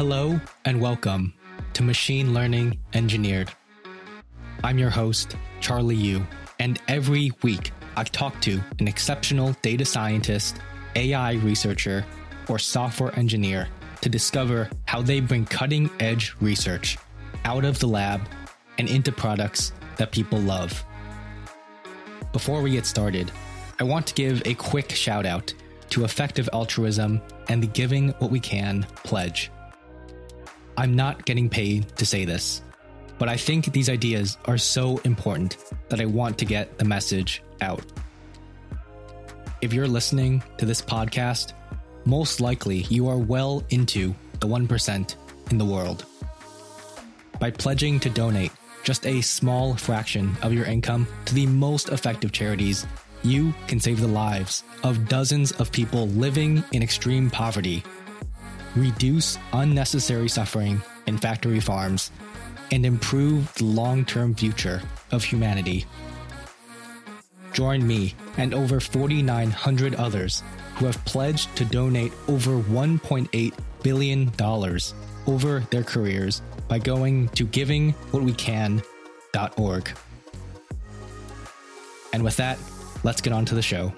Hello and welcome to Machine Learning Engineered. I'm your host, Charlie Yu, and every week I talk to an exceptional data scientist, AI researcher, or software engineer to discover how they bring cutting-edge research out of the lab and into products that people love. Before we get started, I want to give a quick shout out to Effective Altruism and the Giving What We Can pledge. I'm not getting paid to say this, but I think these ideas are so important that I want to get the message out. If you're listening to this podcast, most likely you are well into the 1% in the world. By pledging to donate just a small fraction of your income to the most effective charities, you can save the lives of dozens of people living in extreme poverty, reduce unnecessary suffering in factory farms, and improve the long-term future of humanity. Join me and over 4,900 others who have pledged to donate over $1.8 billion over their careers by going to givingwhatwecan.org. And with that, let's get on to the show.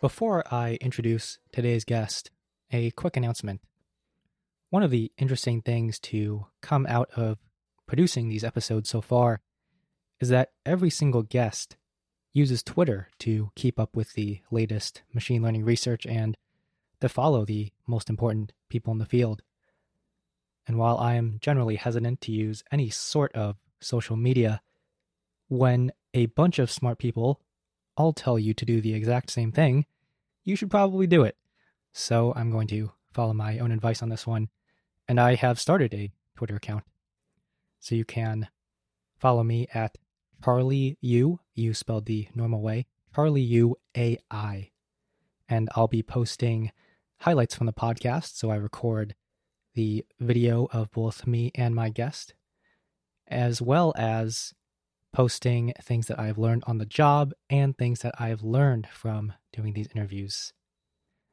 Before I introduce today's guest, a quick announcement. One of the interesting things to come out of producing these episodes so far is that every single guest uses Twitter to keep up with the latest machine learning research and to follow the most important people in the field. And while I am generally hesitant to use any sort of social media, when a bunch of smart people all tell you to do the exact same thing, you should probably do it. So I'm going to follow my own advice on this one, and I have started a Twitter account. So you can follow me at Charlie Yu, you spelled the normal way, Charlie Yu AI. And I'll be posting highlights from the podcast, so I record the video of both me and my guest, as well as posting things that I've learned on the job and things that I've learned from doing these interviews.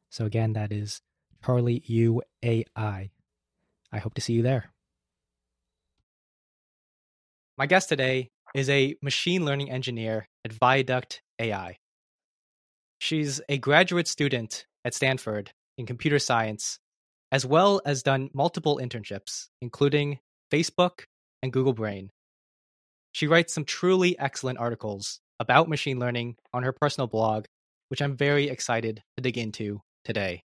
So again, that is Charlie Yu AI. I hope to see you there. My guest today is a machine learning engineer at Viaduct AI. She's a graduate student at Stanford in computer science, as well as done multiple internships, including Facebook and Google Brain. She writes some truly excellent articles about machine learning on her personal blog, which I'm very excited to dig into today.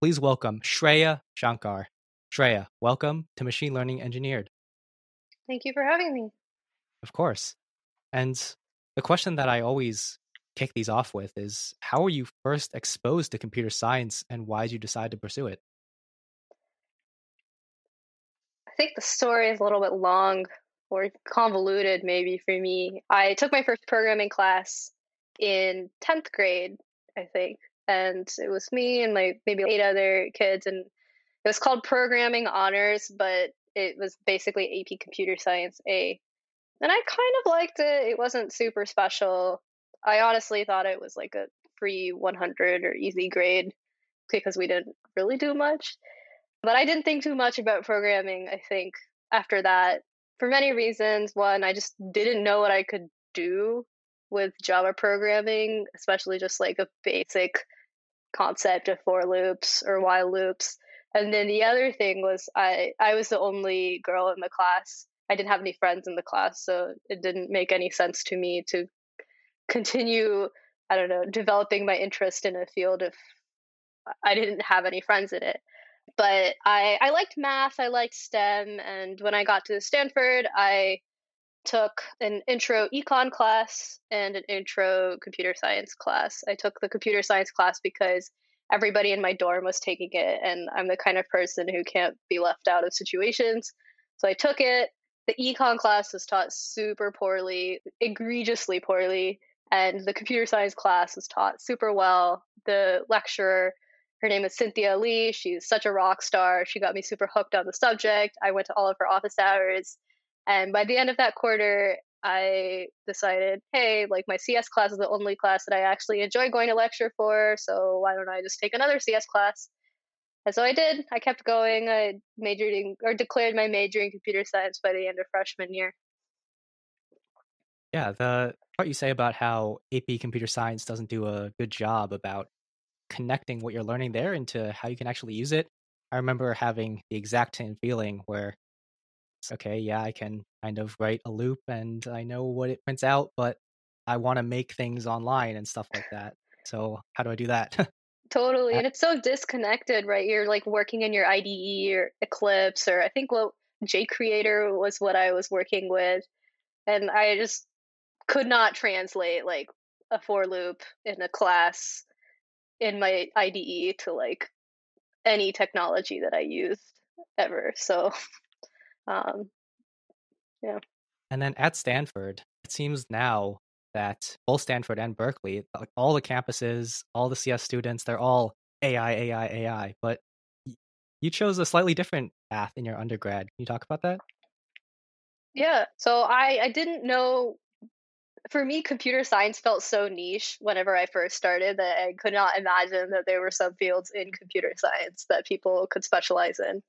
Please welcome Shreya Shankar. Shreya, welcome to Machine Learning Engineered. Thank you for having me. Of course. And the question that I always kick these off with is, how were you first exposed to computer science and why did you decide to pursue it? I think the story is a little bit long or convoluted maybe for me. I took my first programming class in 10th grade, I think. And it was me and like maybe 8 other kids. And it was called Programming Honors, but it was basically AP Computer Science A. And I kind of liked it. It wasn't super special. I honestly thought it was like a free 100 or easy grade because we didn't really do much. But I didn't think too much about programming, I think, after that. For many reasons. One, I just didn't know what I could do with Java programming, especially just like a basic concept of for loops or while loops. And then the other thing was I was the only girl in the class. I didn't have any friends in the class, so it didn't make any sense to me to continue, I don't know, developing my interest in a field if I didn't have any friends in it. But I liked math, I liked STEM, and when I got to Stanford, I took an intro econ class and an intro computer science class. I took the computer science class because everybody in my dorm was taking it, and I'm the kind of person who can't be left out of situations. So I took it. The econ class was taught super poorly, egregiously poorly, and the computer science class was taught super well. The lecturer, her name is Cynthia Lee. She's such a rock star. She got me super hooked on the subject. I went to all of her office hours. And by the end of that quarter, I decided, hey, like my CS class is the only class that I actually enjoy going to lecture for, so why don't I just take another CS class? And so I did. I kept going. I majored in, or declared my major in computer science by the end of freshman year. Yeah, the part you say about how AP computer science doesn't do a good job about connecting what you're learning there into how you can actually use it. I remember having the exact same feeling where, okay, yeah, I can kind of write a loop and I know what it prints out, but I want to make things online and stuff like that. So how do I do that? Totally. And it's so disconnected, right? You're like working in your IDE or Eclipse, or I think what JCreator was what I was working with. And I just could not translate like a for loop in a class in my IDE to like any technology that I used ever. So yeah. And then at Stanford, it seems now that both Stanford and Berkeley, all the campuses, all the CS students, they're all AI. But you chose a slightly different path in your undergrad. Can you talk about that? Yeah. So I didn't know, for me, computer science felt so niche whenever I first started that I could not imagine that there were subfields in computer science that people could specialize in.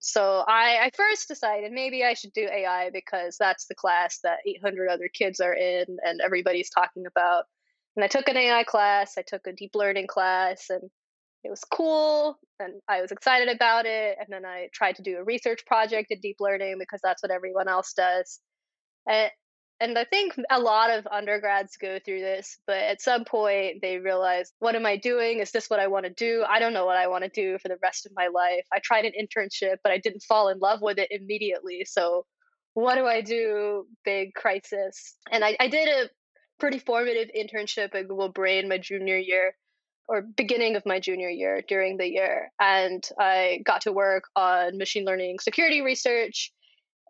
So I first decided maybe I should do AI because that's the class that 800 other kids are in and everybody's talking about. And I took an AI class, I took a deep learning class, and it was cool and I was excited about it. And then I tried to do a research project in deep learning because that's what everyone else does. And I think a lot of undergrads go through this, but at some point they realize, what am I doing? Is this what I want to do? I don't know what I want to do for the rest of my life. I tried an internship, but I didn't fall in love with it immediately. So what do I do? Big crisis. And I did a pretty formative internship at Google Brain my junior year, or beginning of my junior year during the year. And I got to work on machine learning security research.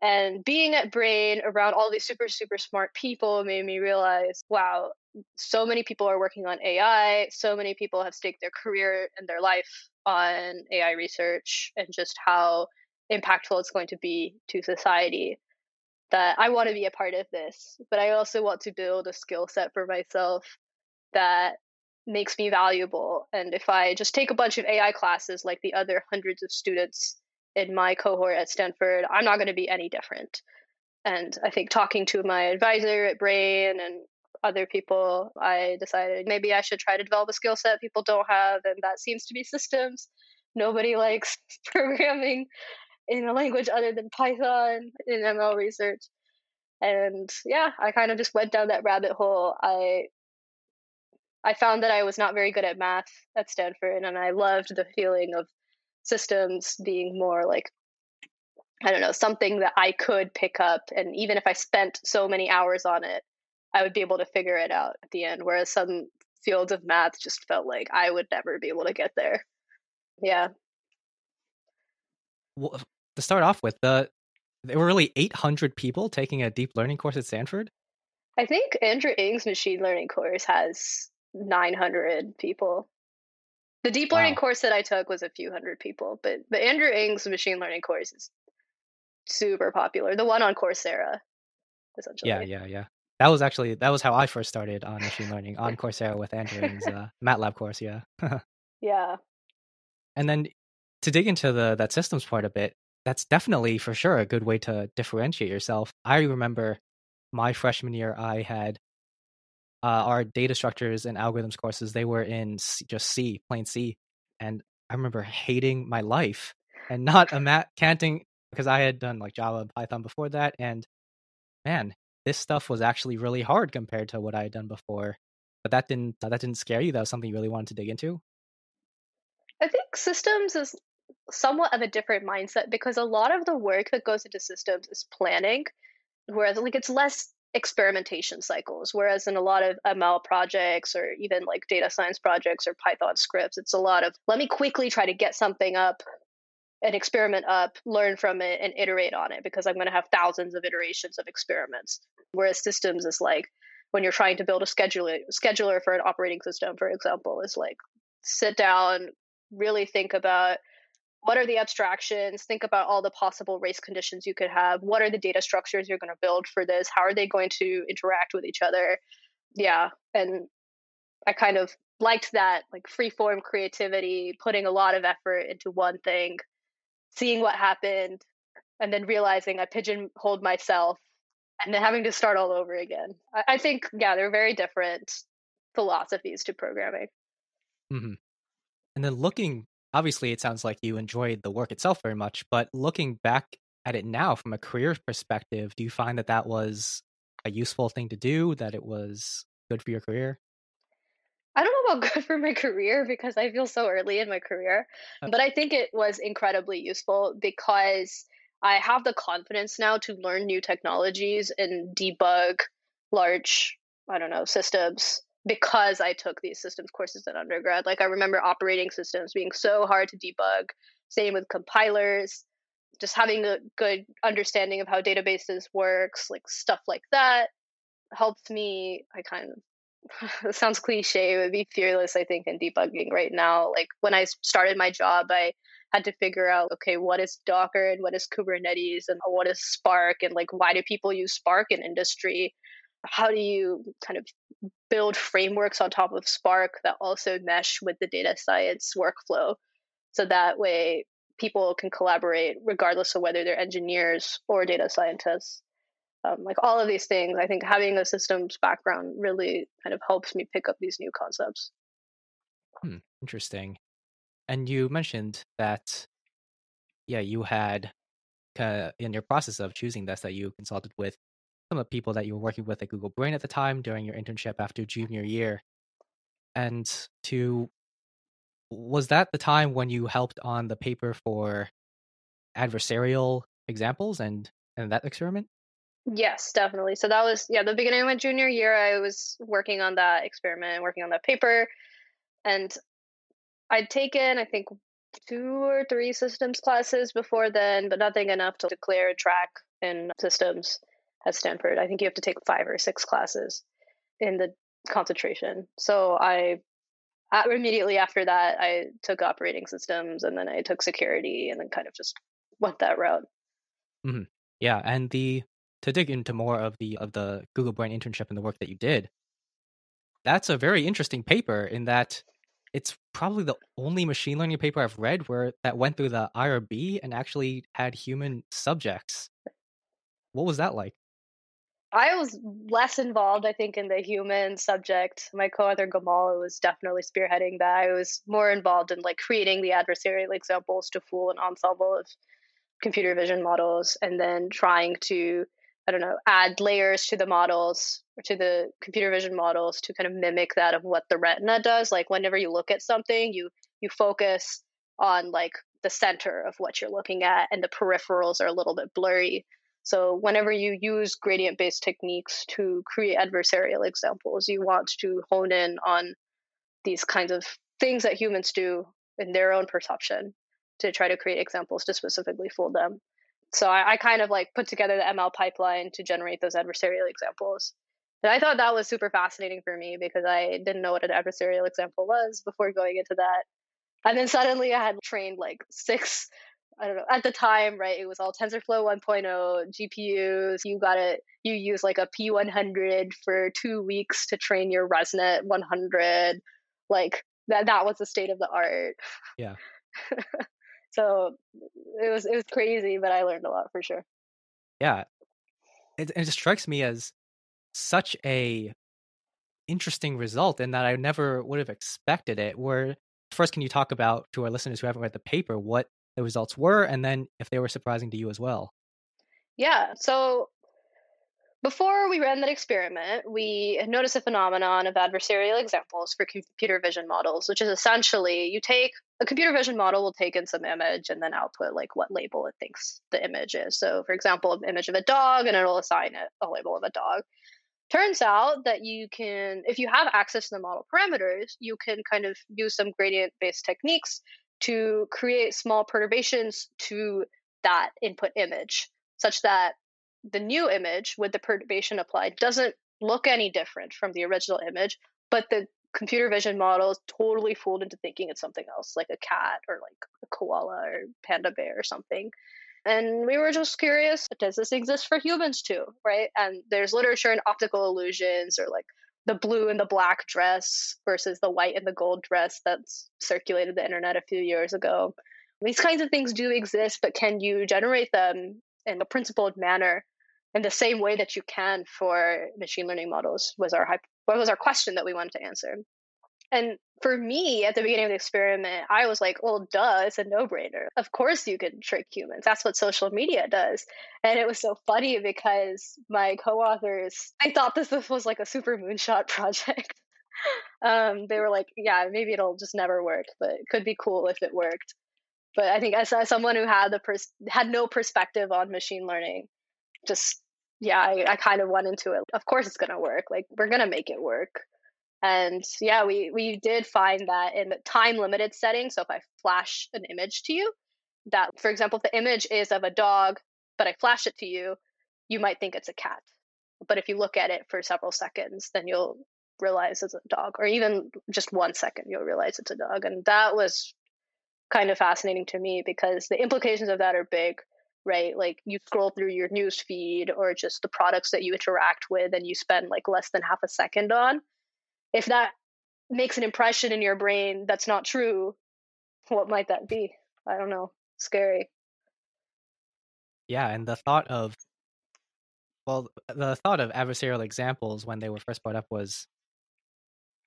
And being at Brain around all these super, super smart people made me realize, wow, so many people are working on AI. So many people have staked their career and their life on AI research and just how impactful it's going to be to society, that I want to be a part of this. But I also want to build a skill set for myself that makes me valuable. And if I just take a bunch of AI classes like the other hundreds of students in my cohort at Stanford, I'm not going to be any different. And I think talking to my advisor at Brain and other people, I decided maybe I should try to develop a skill set people don't have, and that seems to be systems. Nobody likes programming in a language other than Python in ML research. And yeah, I kind of just went down that rabbit hole. I found that I was not very good at math at Stanford, and I loved the feeling of systems being more like, I don't know, something that I could pick up. And even if I spent so many hours on it, I would be able to figure it out at the end. Whereas some fields of math just felt like I would never be able to get there. Yeah. Well, to start off with, there were really 800 people taking a deep learning course at Stanford? I think Andrew Ng's machine learning course has 900 people. The deep learning course that I took was a few hundred people, but Andrew Ng's machine learning course is super popular. The one on Coursera, essentially. Yeah. That was how I first started on machine learning, on Coursera with Andrew Ng's MATLAB course, yeah. Yeah. And then to dig into that systems part a bit, that's definitely for sure a good way to differentiate yourself. I remember my freshman year, I had our data structures and algorithms courses, they were in C, plain C. And I remember hating my life and not canting, because I had done like Java and Python before that. And man, this stuff was actually really hard compared to what I had done before. But that didn't scare you? That was something you really wanted to dig into? I think systems is somewhat of a different mindset, because a lot of the work that goes into systems is planning, whereas like it's less experimentation cycles, whereas in a lot of ML projects or even like data science projects or Python scripts, it's a lot of let me quickly try to get something up, an experiment up, learn from it, and iterate on it because I'm going to have thousands of iterations of experiments. Whereas systems is like when you're trying to build a scheduler for an operating system, for example, is like sit down, really think about What are the abstractions? Think about all the possible race conditions you could have. What are the data structures you're going to build for this? How are they going to interact with each other? Yeah. And I kind of liked that, like, free-form creativity, putting a lot of effort into one thing, seeing what happened, and then realizing I pigeonholed myself and then having to start all over again. I think, yeah, they're very different philosophies to programming. Mm-hmm. And then looking, obviously, it sounds like you enjoyed the work itself very much, but looking back at it now from a career perspective, do you find that that was a useful thing to do, that it was good for your career? I don't know about good for my career because I feel so early in my career, but I think it was incredibly useful because I have the confidence now to learn new technologies and debug large, I don't know, systems because I took these systems courses in undergrad. Like, I remember operating systems being so hard to debug, same with compilers, just having a good understanding of how databases works, like stuff like that helped me. I kind of, it sounds cliche, it would be fearless, I think, in debugging right now. Like, when I started my job, I had to figure out, okay, what is Docker and what is Kubernetes and what is Spark? And like, why do people use Spark in industry? How do you kind of build frameworks on top of Spark that also mesh with the data science workflow? So that way people can collaborate regardless of whether they're engineers or data scientists. Like, all of these things, I think having a systems background really kind of helps me pick up these new concepts. Interesting. And you mentioned that, yeah, you had in your process of choosing this, that you consulted with some of the people that you were working with at Google Brain at the time during your internship after junior year. And was that the time when you helped on the paper for adversarial examples and that experiment? Yes, definitely. So that was, yeah, the beginning of my junior year, I was working on that experiment, working on that paper. And I'd taken, I think, 2 or 3 systems classes before then, but nothing enough to declare a track in systems at Stanford. I think you have to take 5 or 6 classes in the concentration. So immediately after that, I took operating systems, and then I took security, and then kind of just went that route. Mm-hmm. Yeah. And to dig into more of the Google Brain internship and the work that you did, that's a very interesting paper in that it's probably the only machine learning paper I've read that went through the IRB and actually had human subjects. What was that like? I was less involved, I think, in the human subject. My co-author Gamal was definitely spearheading that. I was more involved in like creating the adversarial examples to fool an ensemble of computer vision models, and then trying to, I don't know, add layers to the models or to the computer vision models to kind of mimic that of what the retina does. Like, whenever you look at something, you focus on like the center of what you're looking at, and the peripherals are a little bit blurry. So whenever you use gradient-based techniques to create adversarial examples, you want to hone in on these kinds of things that humans do in their own perception to try to create examples to specifically fool them. So I kind of like put together the ML pipeline to generate those adversarial examples. And I thought that was super fascinating for me because I didn't know what an adversarial example was before going into that. And then suddenly I had trained like 6, I don't know, at the time, right? It was all TensorFlow 1.0, GPUs. You use like a P100 for 2 weeks to train your ResNet 100. Like that was the state of the art. Yeah. So it was crazy, but I learned a lot for sure. Yeah. It strikes me as such a interesting result in that I never would have expected it. First, can you talk about, to our listeners who haven't read the paper, what the results were, and then if they were surprising to you as well? Yeah. So before we ran that experiment, we noticed a phenomenon of adversarial examples for computer vision models, which is essentially a computer vision model will take in some image and then output like what label it thinks the image is. So for example, an image of a dog, and it'll assign it a label of a dog. Turns out that if you have access to the model parameters, you can kind of use some gradient-based techniques to create small perturbations to that input image such that the new image with the perturbation applied doesn't look any different from the original image, but the computer vision models totally fooled into thinking it's something else, like a cat or like a koala or panda bear or something. And we were just curious, does this exist for humans too, right? And there's literature in optical illusions, or like the blue and the black dress versus the white and the gold dress that's circulated the internet a few years ago. These kinds of things do exist, but can you generate them in a principled manner in the same way that you can for machine learning models was our question that we wanted to answer. And for me, at the beginning of the experiment, I was like, well, duh, it's a no-brainer. Of course you can trick humans. That's what social media does. And it was so funny because my co-authors, I thought this was like a super moonshot project. They were like, yeah, maybe it'll just never work, but it could be cool if it worked. But I think as someone who had no perspective on machine learning, just, yeah, I kind of went into it. Of course it's going to work. Like, we're going to make it work. And yeah, we did find that in the time-limited setting, so if I flash an image to you, that, for example, if the image is of a dog, but I flash it to you, you might think it's a cat. But if you look at it for several seconds, then you'll realize it's a dog. Or even just 1 second, you'll realize it's a dog. And that was kind of fascinating to me because the implications of that are big, right? Like, you scroll through your news feed or just the products that you interact with and you spend like less than half a second on. If that makes an impression in your brain that's not true, what might that be? I don't know. Scary. Yeah, and the thought of adversarial examples when they were first brought up was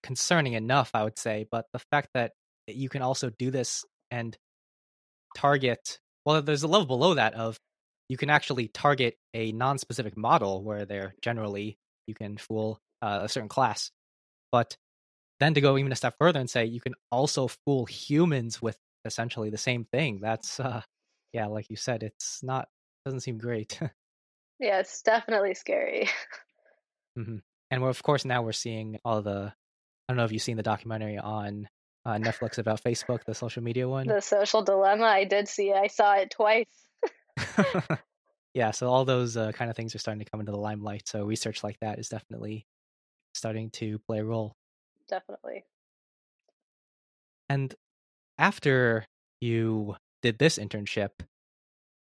concerning enough, I would say, but the fact that you can also do this and target, well, there's a level below that of you can actually target a non-specific model where they're generally, you can fool a certain class. But then to go even a step further and say you can also fool humans with essentially the same thing. That's, yeah, like you said, doesn't seem great. Yeah, it's definitely scary. Mm-hmm. And we're, of course, now we're seeing all the, I don't know if you've seen the documentary on Netflix about Facebook, the social media one. The Social Dilemma, I did see it. I saw it twice. Yeah, so all those kind of things are starting to come into the limelight. So research like that is definitely starting to play a role. Definitely. And after you did this internship,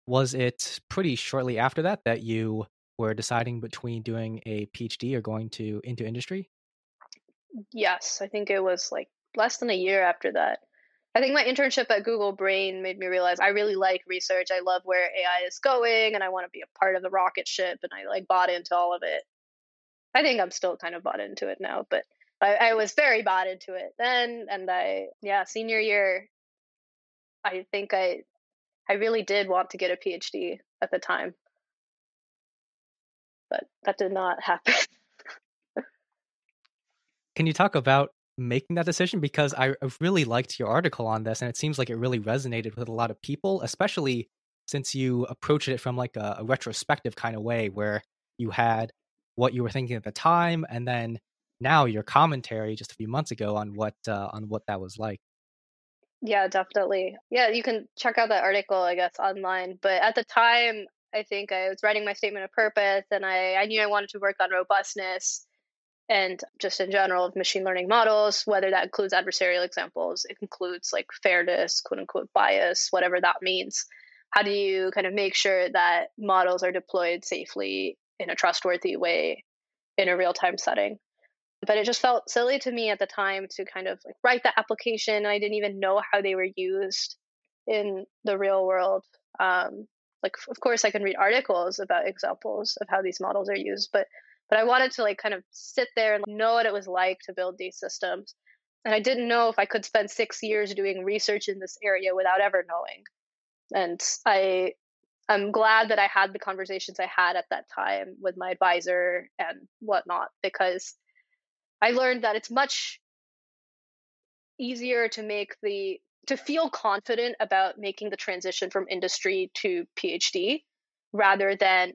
was it pretty shortly after that you were deciding between doing a PhD or going into industry? Yes, I think it was like less than a year after that. I think my internship at Google Brain made me realize I really like research. I love where AI is going and I want to be a part of the rocket ship, and I like bought into all of it. I think I'm still kind of bought into it now, but I was very bought into it then. And senior year, I think I really did want to get a PhD at the time, but that did not happen. Can you talk about making that decision? Because I really liked your article on this, and it seems like it really resonated with a lot of people, especially since you approached it from like a retrospective kind of way where you had what you were thinking at the time, and then now your commentary just a few months ago on what that was like. Yeah, definitely. Yeah, you can check out that article, I guess, online. But at the time, I think I was writing my statement of purpose, and I knew I wanted to work on robustness and just in general of machine learning models, whether that includes adversarial examples, it includes like fairness, quote unquote bias, whatever that means. How do you kind of make sure that models are deployed safely in a trustworthy way in a real-time setting? But it just felt silly to me at the time to kind of like write the application. I didn't even know how they were used in the real world. Like, of course, I can read articles about examples of how these models are used, but I wanted to like kind of sit there and know what it was like to build these systems. And I didn't know if I could spend 6 years doing research in this area without ever knowing. And I'm glad that I had the conversations I had at that time with my advisor and whatnot, because I learned that it's much easier to feel confident about making the transition from industry to PhD rather than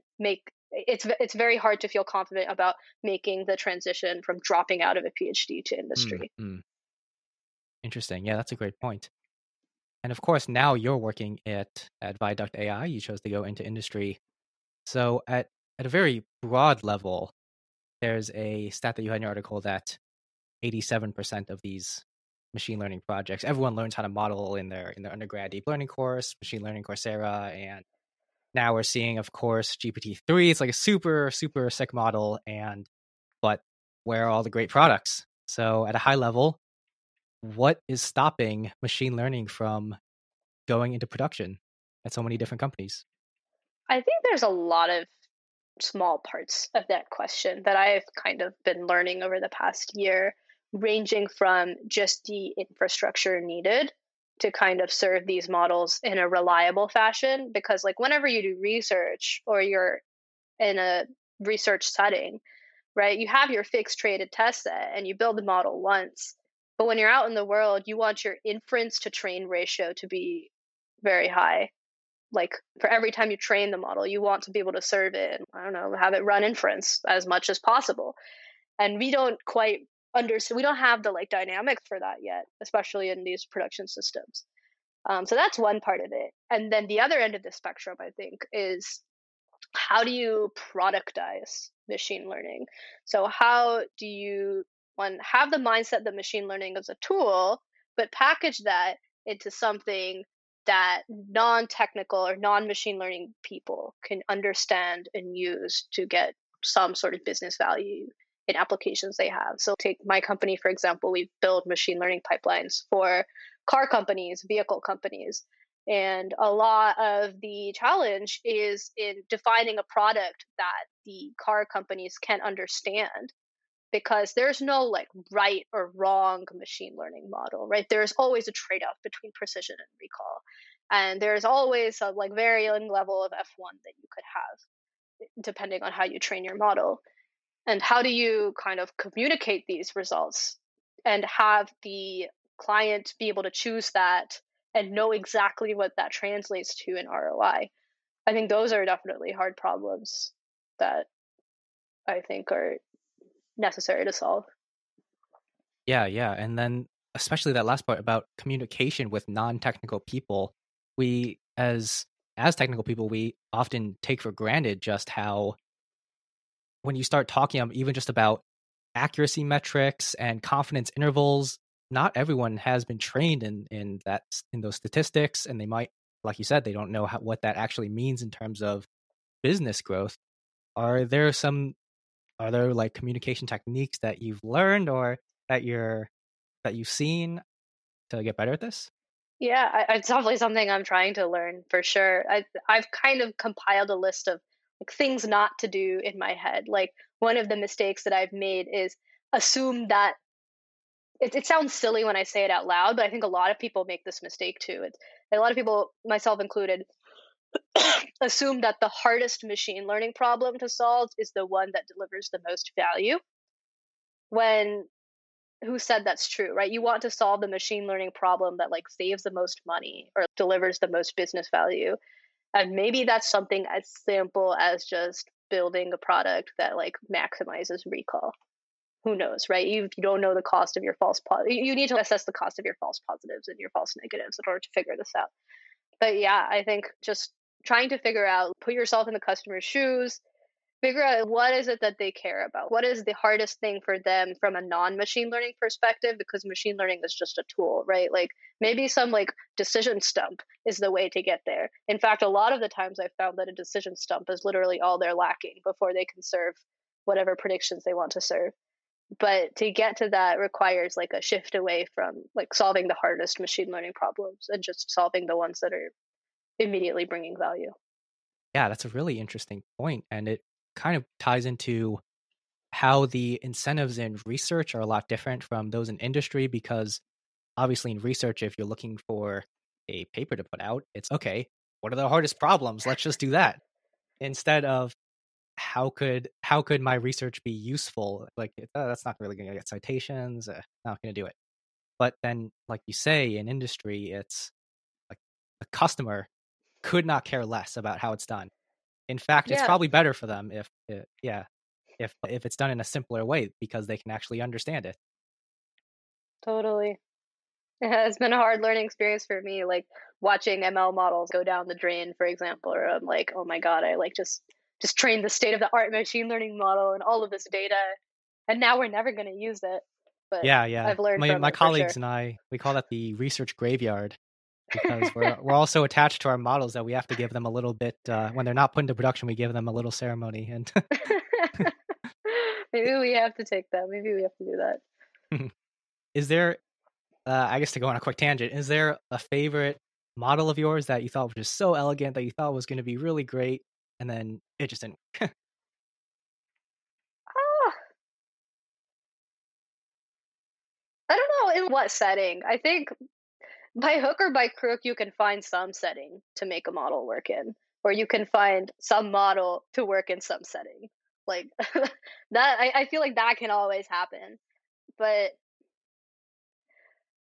it's very hard to feel confident about making the transition from dropping out of a PhD to industry. Mm-hmm. Interesting. Yeah, that's a great point. And of course, now you're working at Viaduct AI. You chose to go into industry. So at a very broad level, there's a stat that you had in your article that 87% of these machine learning projects. Everyone learns how to model in their undergrad deep learning course, machine learning Coursera, and now we're seeing, of course, GPT-3. It's like a super, super sick model, but where are all the great products? So at a high level, what is stopping machine learning from going into production at so many different companies? I think there's a lot of small parts of that question that I've kind of been learning over the past year, ranging from just the infrastructure needed to kind of serve these models in a reliable fashion. Because like whenever you do research or you're in a research setting, right, you have your fixed trained test set and you build the model once. But when you're out in the world, you want your inference to train ratio to be very high. Like for every time you train the model, you want to be able to serve it, and I don't know, have it run inference as much as possible. And we don't quite understand, we don't have the like dynamics for that yet, especially in these production systems. So that's one part of it. And then the other end of the spectrum, I think, is how do you productize machine learning? So how do you, one, have the mindset that machine learning is a tool, but package that into something that non-technical or non-machine learning people can understand and use to get some sort of business value in applications they have. So take my company, for example, we build machine learning pipelines for car companies, vehicle companies. And a lot of the challenge is in defining a product that the car companies can understand, because there's no like right or wrong machine learning model, right? There's always a trade-off between precision and recall. And there's always a like varying level of F1 that you could have, depending on how you train your model. And how do you kind of communicate these results and have the client be able to choose that and know exactly what that translates to in ROI? I think those are definitely hard problems that I think are necessary to solve. Yeah. And then especially that last part about communication with non-technical people, we as technical people, we often take for granted just how, when you start talking even just about accuracy metrics and confidence intervals, not everyone has been trained in those statistics, and they might, like you said, they don't know what that actually means in terms of business growth. Are there like communication techniques that you've learned or that you've seen to get better at this? Yeah, it's definitely something I'm trying to learn for sure. I've kind of compiled a list of things not to do in my head. Like one of the mistakes that I've made is assume that it sounds silly when I say it out loud, but I think a lot of people make this mistake too. A lot of people, myself included, assume that the hardest machine learning problem to solve is the one that delivers the most value. When, who said that's true, right? You want to solve the machine learning problem that like saves the most money or delivers the most business value. And maybe that's something as simple as just building a product that like maximizes recall. Who knows, right? If you don't know the cost of your you need to assess the cost of your false positives and your false negatives in order to figure this out. But yeah, I think just trying to figure out, put yourself in the customer's shoes, figure out what is it that they care about? What is the hardest thing for them from a non-machine learning perspective? Because machine learning is just a tool, right? Like maybe some like decision stump is the way to get there. In fact, a lot of the times I've found that a decision stump is literally all they're lacking before they can serve whatever predictions they want to serve. But to get to that requires like a shift away from like solving the hardest machine learning problems and just solving the ones that are immediately bringing value. Yeah, that's a really interesting point. And it kind of ties into how the incentives in research are a lot different from those in industry, because obviously in research, if you're looking for a paper to put out, it's okay, what are the hardest problems? Let's just do that. Instead of how could my research be useful? Like, that's not really going to get citations, not going to do it. But then, like you say, in industry, it's like a customer could not care less about how it's done. In fact, It's probably better for them if it's done in a simpler way, because they can actually understand it. Totally. It's been a hard learning experience for me, like watching ML models go down the drain, for example, or I'm like, oh my God, I like just trained the state of the art machine learning model and all of this data, and now we're never going to use it. But yeah. I've learned my colleagues and I, we call that the research graveyard, because we're also attached to our models that we have to give them a little bit. When they're not put into production, we give them a little ceremony. And maybe we have to take that. Maybe we have to do that. Is there, I guess to go on a quick tangent, is there a favorite model of yours that you thought was just so elegant that you thought was going to be really great, and then it just didn't work? I don't know in what setting. I think by hook or by crook, you can find some setting to make a model work in, or you can find some model to work in some setting. Like that, I feel like that can always happen. But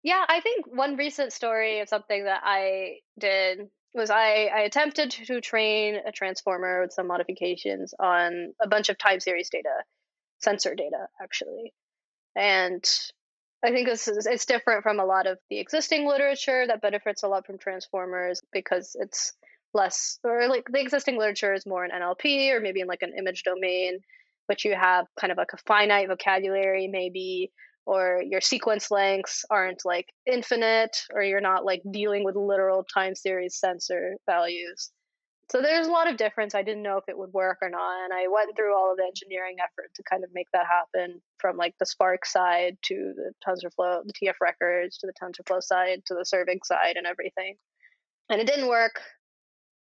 yeah, I think one recent story of something that I did was I attempted to train a transformer with some modifications on a bunch of time series data, sensor data, actually. And I think it's different from a lot of the existing literature that benefits a lot from transformers, because it's less, or like the existing literature is more in NLP or maybe in like an image domain, which you have kind of like a finite vocabulary maybe, or your sequence lengths aren't like infinite, or you're not like dealing with literal time series sensor values. So there's a lot of difference. I didn't know if it would work or not. And I went through all of the engineering effort to kind of make that happen, from like the Spark side to the TensorFlow, the TF records, to the TensorFlow side, to the serving side and everything. And it didn't work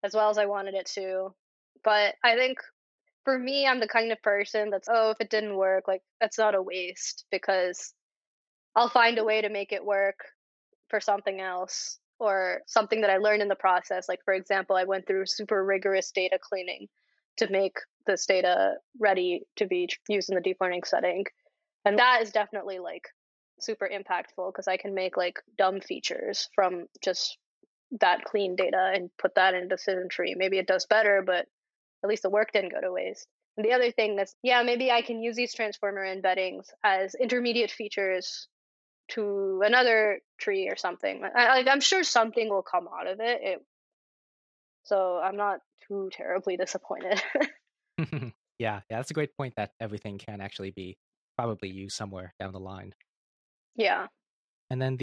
as well as I wanted it to. But I think for me, I'm the kind of person that's, if it didn't work, like that's not a waste, because I'll find a way to make it work for something else, or something that I learned in the process. Like, for example, I went through super rigorous data cleaning to make this data ready to be used in the deep learning setting. And that is definitely like super impactful, because I can make like dumb features from just that clean data and put that in a decision tree. Maybe it does better, but at least the work didn't go to waste. And the other thing that's, maybe I can use these transformer embeddings as intermediate features to another tree or something. I'm sure something will come out of it, so I'm not too terribly disappointed. Yeah, that's a great point, that everything can actually be probably used somewhere down the line. Yeah. And then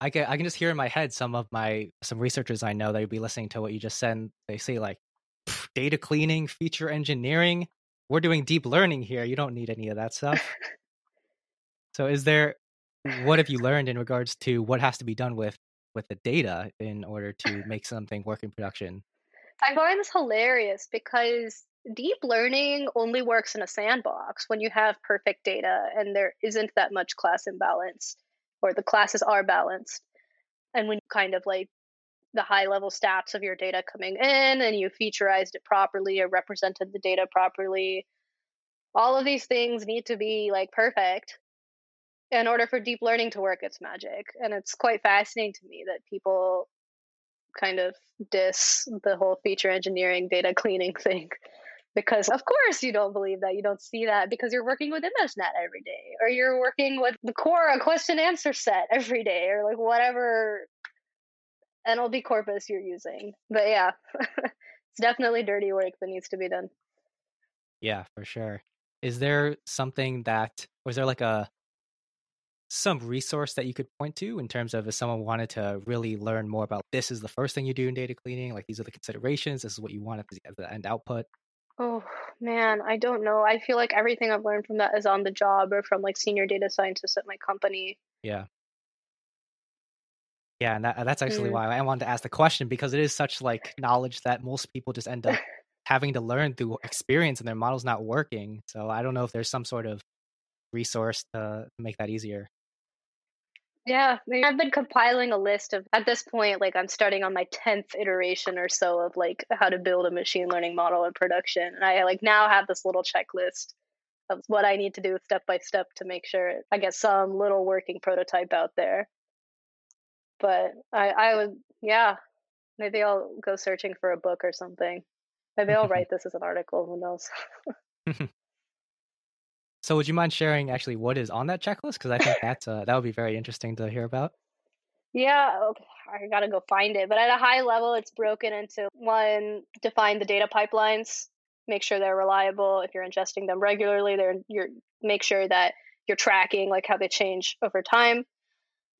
I can just hear in my head some researchers I know that would be listening to what you just said, and they say like, data cleaning, feature engineering, we're doing deep learning here, you don't need any of that stuff. So what have you learned in regards to what has to be done with the data in order to make something work in production? I find this hilarious, because deep learning only works in a sandbox when you have perfect data and there isn't that much class imbalance, or the classes are balanced. And when you kind of like the high level stats of your data coming in and you featurized it properly or represented the data properly, all of these things need to be like perfect in order for deep learning to work its magic. And it's quite fascinating to me that people kind of diss the whole feature engineering, data cleaning thing, because of course you don't believe that, you don't see that, because you're working with ImageNet every day, or you're working with the Quora question answer set every day, or like whatever NLP corpus you're using. But yeah, it's definitely dirty work that needs to be done. Yeah, for sure. Was there like some resource that you could point to in terms of if someone wanted to really learn more about, this is the first thing you do in data cleaning, like these are the considerations, this is what you want at the end output? Oh man, I don't know. I feel like everything I've learned from that is on the job or from like senior data scientists at my company. Yeah, and that's actually why I wanted to ask the question, because it is such like knowledge that most people just end up having to learn through experience and their model's not working. So I don't know if there's some sort of resource to make that easier. Yeah, I've been compiling a list of, at this point, like I'm starting on my 10th iteration or so of like how to build a machine learning model in production. And I like now have this little checklist of what I need to do step by step to make sure I get some little working prototype out there. But maybe I'll go searching for a book or something. Maybe I'll write this as an article, who knows? So would you mind sharing actually what is on that checklist? Because I think that would be very interesting to hear about. Yeah, okay. I got to go find it. But at a high level, it's broken into, one, define the data pipelines. make sure they're reliable. If you're ingesting them regularly, make sure that you're tracking like how they change over time.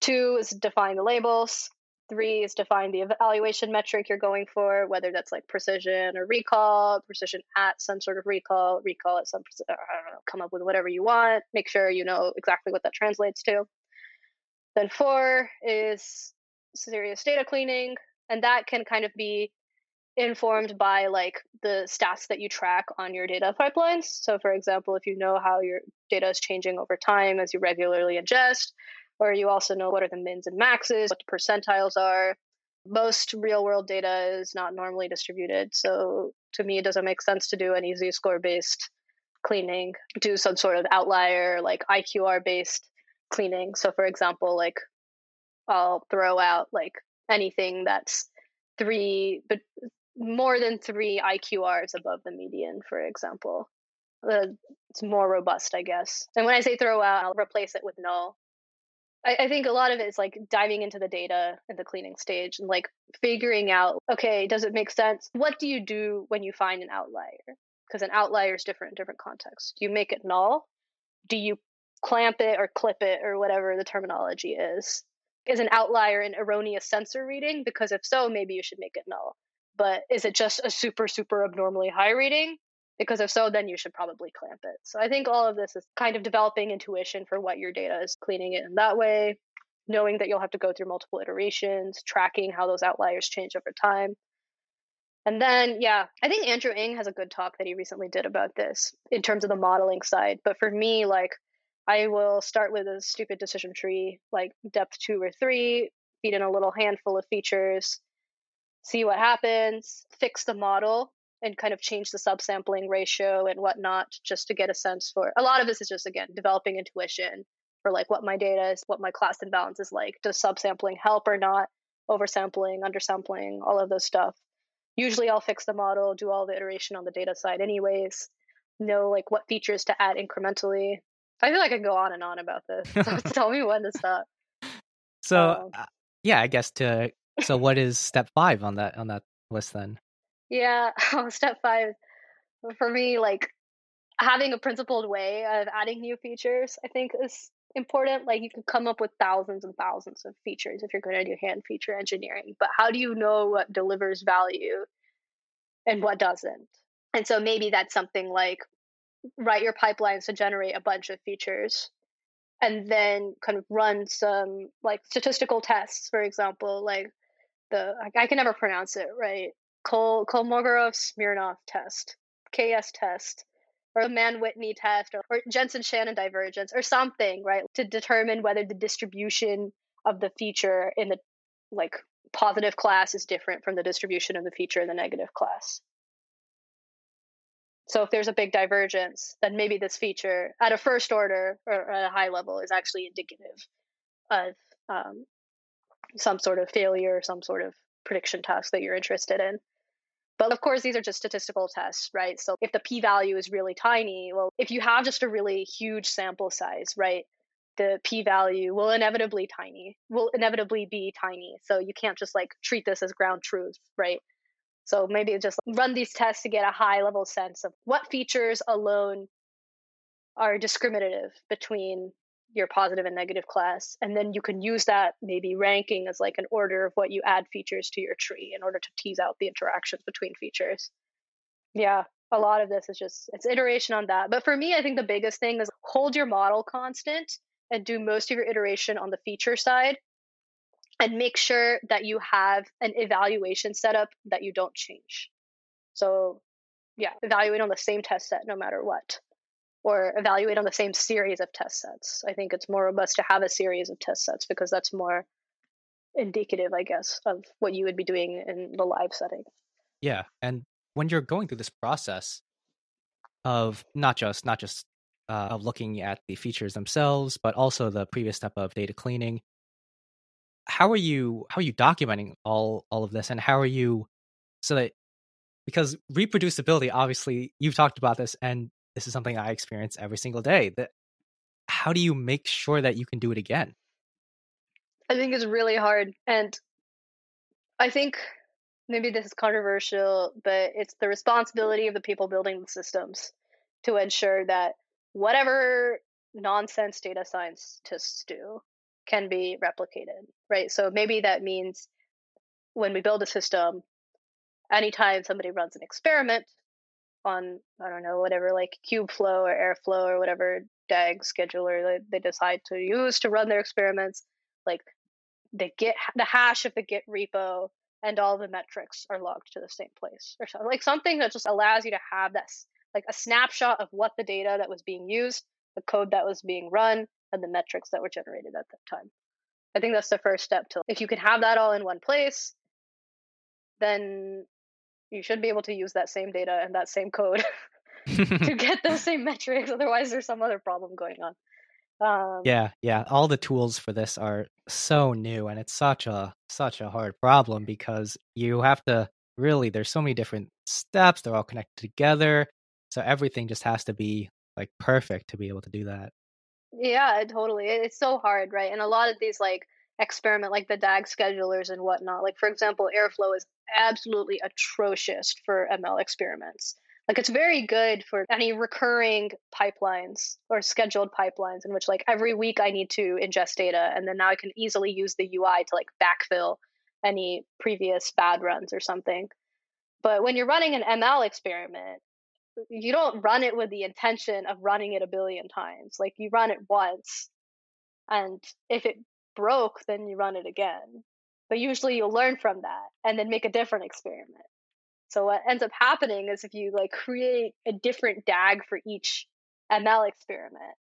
2 is define the labels. 3 is define the evaluation metric you're going for, whether that's like precision or recall, precision at some sort of recall at some, I don't know, come up with whatever you want. Make sure you know exactly what that translates to. Then 4 is serious data cleaning, and that can kind of be informed by like the stats that you track on your data pipelines. So for example, if you know how your data is changing over time as you regularly ingest, or you also know what are the mins and maxes, what the percentiles are. Most real-world data is not normally distributed. So to me, it doesn't make sense to do an easy score-based cleaning, do some sort of outlier, like IQR-based cleaning. So for example, like I'll throw out like anything that's more than 3 IQRs above the median, for example. It's more robust, I guess. And when I say throw out, I'll replace it with null. I think a lot of it is like diving into the data in the cleaning stage and like figuring out, okay, does it make sense? What do you do when you find an outlier? Because an outlier is different in different contexts. Do you make it null? Do you clamp it or clip it or whatever the terminology is? Is an outlier an erroneous sensor reading? Because if so, maybe you should make it null. But is it just a super, super abnormally high reading? Because if so, then you should probably clamp it. So I think all of this is kind of developing intuition for what your data is, cleaning it in that way, knowing that you'll have to go through multiple iterations, tracking how those outliers change over time. And then, yeah, I think Andrew Ng has a good talk that he recently did about this in terms of the modeling side. But for me, like, I will start with a stupid decision tree, like depth 2 or 3, feed in a little handful of features, see what happens, fix the model, and kind of change the subsampling ratio and whatnot, just to get a sense for, a lot of this is just, again, developing intuition for like what my data is, what my class imbalance is like. Does subsampling help or not? Oversampling, undersampling, all of those stuff. Usually I'll fix the model, do all the iteration on the data side anyways, know like what features to add incrementally. I feel like I can go on and on about this. So tell me when to stop. So so what is step 5 on that list then? Yeah, step 5 for me, like having a principled way of adding new features, I think is important. Like you can come up with thousands and thousands of features if you're going to do hand feature engineering, but how do you know what delivers value and what doesn't? And so maybe that's something like write your pipelines to generate a bunch of features and then kind of run some like statistical tests, for example, like I can never pronounce it right. Kolmogorov-Smirnov test, KS test, or the Mann-Whitney test, or Jensen-Shannon divergence, or something, right, to determine whether the distribution of the feature in the like positive class is different from the distribution of the feature in the negative class. So if there's a big divergence, then maybe this feature, at a first order or at a high level, is actually indicative of some sort of failure, or some sort of prediction task that you're interested in. But of course, these are just statistical tests, right? So if the p-value is really tiny, well, if you have just a really huge sample size, right, the p-value will inevitably be tiny. So you can't just like treat this as ground truth, right? So maybe just run these tests to get a high level sense of what features alone are discriminative between your positive and negative class. And then you can use that maybe ranking as like an order of what you add features to your tree in order to tease out the interactions between features. Yeah, a lot of this is just, it's iteration on that. But for me, I think the biggest thing is hold your model constant and do most of your iteration on the feature side and make sure that you have an evaluation setup that you don't change. So yeah, evaluate on the same test set no matter what. Or evaluate on the same series of test sets. I think it's more robust to have a series of test sets because that's more indicative, I guess, of what you would be doing in the live setting. Yeah, and when you're going through this process of not just of looking at the features themselves, but also the previous step of data cleaning, how are you documenting all of this, and how are you so that, because reproducibility, obviously, you've talked about this and this is something I experience every single day. How do you make sure that you can do it again? I think it's really hard. And I think maybe this is controversial, but it's the responsibility of the people building the systems to ensure that whatever nonsense data scientists do can be replicated, right? So maybe that means when we build a system, anytime somebody runs an experiment on, I don't know, whatever, like Kubeflow or Airflow or whatever DAG scheduler they decide to use to run their experiments, like the hash of the Git repo and all the metrics are logged to the same place or something. Like something that just allows you to have this, like a snapshot of what the data that was being used, the code that was being run, and the metrics that were generated at that time. I think that's the first step to, if you can have that all in one place, then you should be able to use that same data and that same code to get those same metrics. Otherwise, there's some other problem going on. Yeah. All the tools for this are so new, and it's such a hard problem because you have to really, there's so many different steps. They're all connected together. So everything just has to be like perfect to be able to do that. Yeah, totally. It's so hard, right? And a lot of these like experiment, like the DAG schedulers and whatnot, like for example, Airflow is absolutely atrocious for ML experiments. Like it's very good for any recurring pipelines or scheduled pipelines in which like every week I need to ingest data, and then now I can easily use the UI to like backfill any previous bad runs or something. But when you're running an ML experiment, you don't run it with the intention of running it a billion times. Like you run it once, and if it broke, then you run it again. But usually you'll learn from that and then make a different experiment. So what ends up happening is if you like create a different DAG for each ML experiment,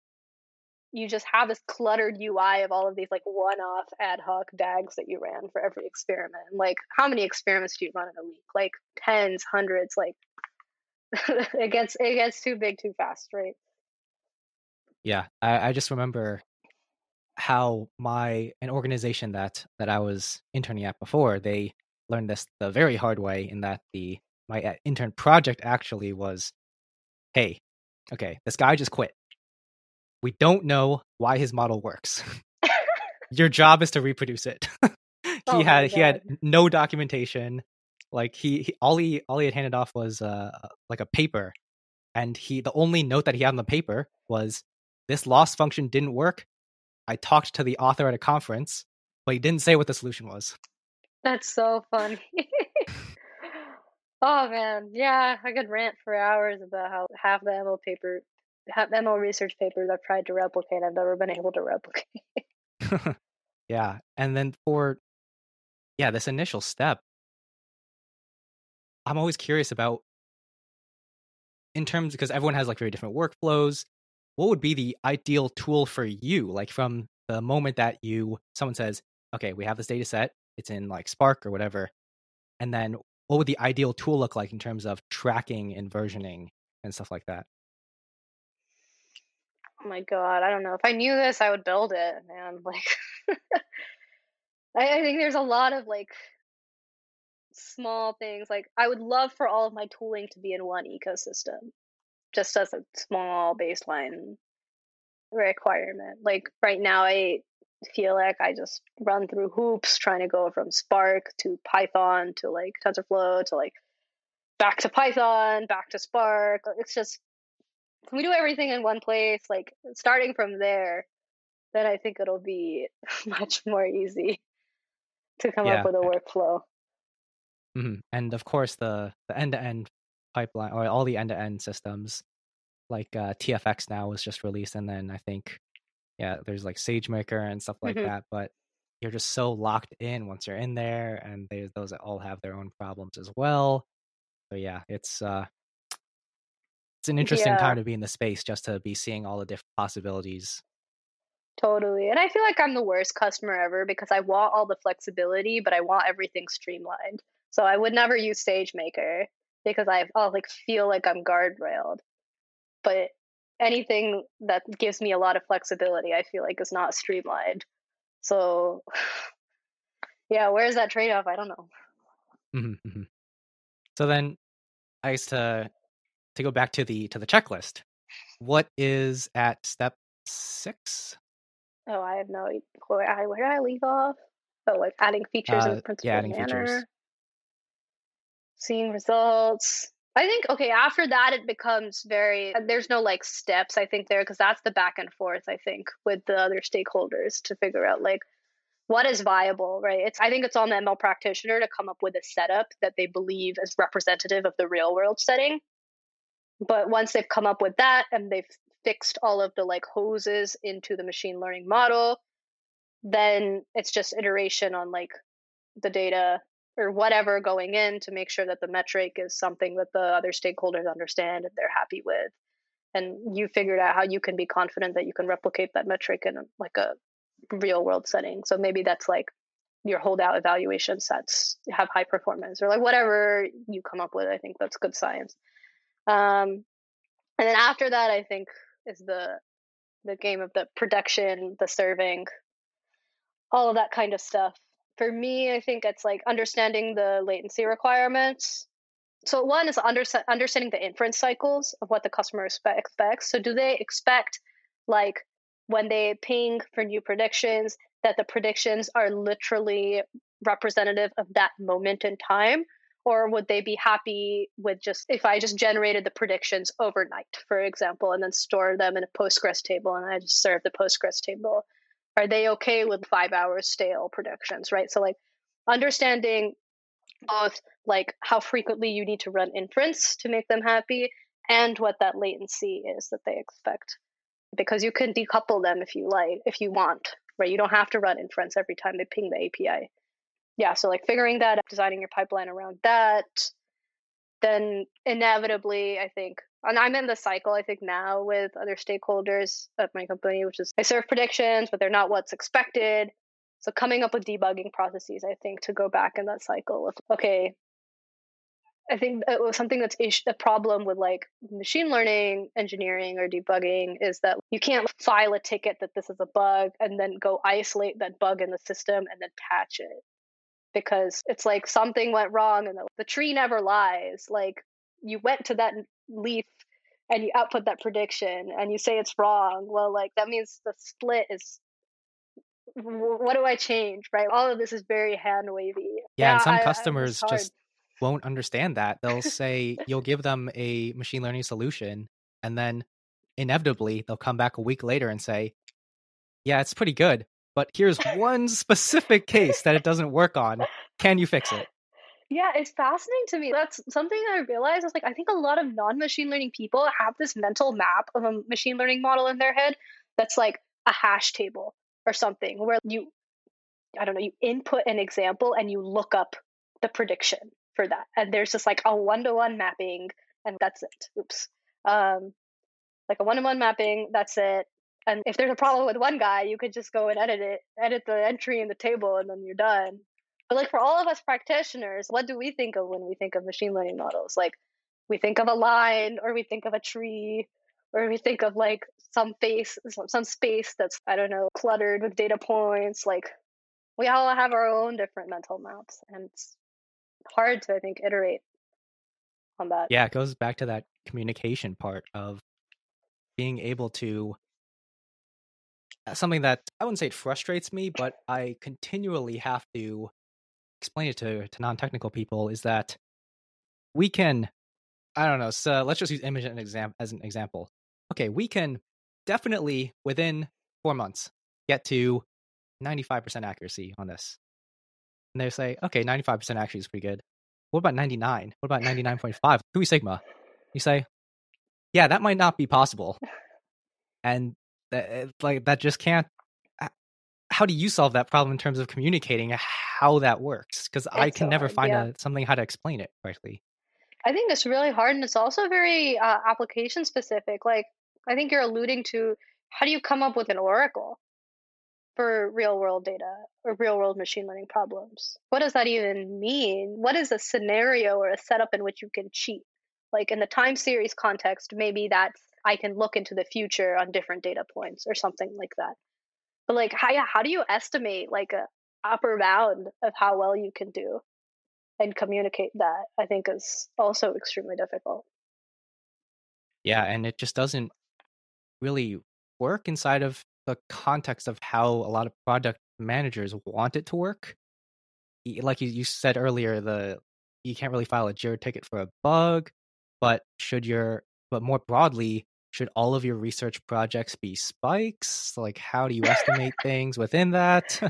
you just have this cluttered UI of all of these like one-off ad hoc DAGs that you ran for every experiment. And like how many experiments do you run in a week? Like tens, hundreds, like it gets too big too fast, right? Yeah, I just remember how an organization that I was interning at before, they learned this the very hard way, in that my intern project actually was, hey, okay, this guy just quit. We don't know why his model works. Your job is to reproduce it. He had no documentation. Like all he had handed off was like a paper, and the only note that he had on the paper was, this loss function didn't work. I talked to the author at a conference, but he didn't say what the solution was. That's so funny. Oh man, yeah, I could rant for hours about how half the ML research papers I've tried to replicate, I've never been able to replicate. Yeah, and then for this initial step, I'm always curious about, in terms, because everyone has like very different workflows, what would be the ideal tool for you? Like from the moment that someone says, okay, we have this data set, it's in like Spark or whatever, and then what would the ideal tool look like in terms of tracking and versioning and stuff like that? Oh my God, I don't know. If I knew this, I would build it, man. Like, I think there's a lot of like small things. Like I would love for all of my tooling to be in one ecosystem, just as a small baseline requirement. Like right now I feel like I just run through hoops trying to go from Spark to Python to like TensorFlow to like back to Python, back to Spark. It's just, can we do everything in one place? Like starting from there, then I think it'll be much more easy to come up with a workflow. Mm-hmm. And of course, the end-to-end pipeline, or all the end-to-end systems, like TFX now was just released, and then I think, there's like SageMaker and stuff like that. But you're just so locked in once you're in there, and there's those that all have their own problems as well. So yeah, it's an interesting time to be in the space, just to be seeing all the different possibilities. Totally. And I feel like I'm the worst customer ever because I want all the flexibility, but I want everything streamlined. So I would never use SageMaker because I'll like feel like I'm guardrailed. But anything that gives me a lot of flexibility, I feel like is not streamlined. So yeah, where's that trade-off? I don't know. Mm-hmm, mm-hmm. So then, I guess to go back to the checklist, what is at step 6? Oh, I have no idea. Where did I leave off? Oh, like adding features in a principled manner. Features. seeing results. I think, okay, after that, it becomes very, there's no like steps, I think, there, because that's the back and forth, I think, with the other stakeholders to figure out like what is viable, right? I think it's on the ML practitioner to come up with a setup that they believe is representative of the real world setting. But once they've come up with that and they've fixed all of the like hoses into the machine learning model, then it's just iteration on like the data or whatever going in to make sure that the metric is something that the other stakeholders understand and they're happy with. And you figured out how you can be confident that you can replicate that metric in like a real world setting. So maybe that's like your holdout evaluation sets have high performance or like whatever you come up with. I think that's good science. And then after that, I think is the game of the production, the serving, all of that kind of stuff. For me, I think it's like understanding the latency requirements. So one is understanding the inference cycles of what the customer expects. So do they expect, like, when they ping for new predictions, that the predictions are literally representative of that moment in time? Or would they be happy with just, if I just generated the predictions overnight, for example, and then store them in a Postgres table and I just serve the Postgres table? Are they okay with 5 hours stale predictions, right? So like understanding both like how frequently you need to run inference to make them happy and what that latency is that they expect. Because you can decouple them if you like, if you want, right? You don't have to run inference every time they ping the API. Yeah, so like figuring that out, designing your pipeline around that. Then inevitably, I think, and I'm in the cycle, I think, now with other stakeholders at my company, which is I serve predictions, but they're not what's expected. So coming up with debugging processes, I think, to go back in that cycle of, okay, I think it was something that's a problem with like machine learning, engineering, or debugging is that you can't file a ticket that this is a bug and then go isolate that bug in the system and then patch it. Because it's like something went wrong and the tree never lies. Like you went to that leaf and you output that prediction and you say it's wrong. Well, like that means the split is, what do I change, right? All of this is very hand wavy. Yeah, and some customers just won't understand that. They'll say, you'll give them a machine learning solution and then inevitably they'll come back a week later and say, yeah, it's pretty good, but here's one specific case that it doesn't work on. Can you fix it? Yeah, it's fascinating to me. That's something I realized. I was like, I think a lot of non-machine learning people have this mental map of a machine learning model in their head that's like a hash table or something where you, I don't know, you input an example and you look up the prediction for that. And there's just like a one-to-one mapping and that's it. Oops. Like a one-to-one mapping, that's it. And if there's a problem with one guy, you could just go and edit the entry in the table, and then you're done. But like for all of us practitioners, what do we think of when we think of machine learning models? Like we think of a line, or we think of a tree, or we think of like some space that's, I don't know, cluttered with data points. Like we all have our own different mental maps, and it's hard to, I think, iterate on that. Yeah, it goes back to that communication part of being able to. Something that I wouldn't say it frustrates me, but I continually have to explain it to non-technical people is that we can, I don't know, so let's just use image as an example. Okay, we can definitely, within 4 months, get to 95% accuracy on this. And they say, okay, 95% accuracy is pretty good. What about 99? What about 99.5? Three sigma. You say, yeah, that might not be possible. And like that just can't. How do you solve that problem in terms of communicating how that works? Because I can never find something how to explain it correctly. I think it's really hard, and it's also very application specific. Like I think you're alluding to, how do you come up with an oracle for real world data or real world machine learning problems? What does that even mean? What is a scenario or a setup in which you can cheat? Like in the time series context, maybe that's I can look into the future on different data points or something like that. But like, how do you estimate like a upper bound of how well you can do and communicate that? I think is also extremely difficult. Yeah, and it just doesn't really work inside of the context of how a lot of product managers want it to work. Like you said earlier, the you can't really file a JIRA ticket for a bug, but more broadly, should all of your research projects be spikes? Like, how do you estimate things within that?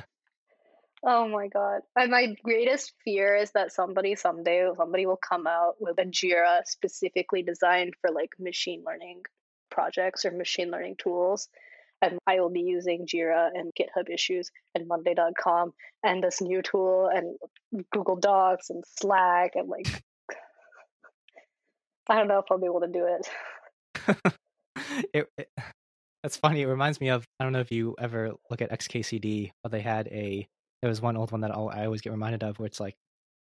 Oh my God. My greatest fear is that someday will come out with a JIRA specifically designed for like machine learning projects or machine learning tools. And I will be using JIRA and GitHub issues and Monday.com and this new tool and Google Docs and Slack. And like, I don't know if I'll be able to do it. That's funny. It reminds me of, I don't know if you ever look at XKCD, but they had there was one old one that I always get reminded of where it's like,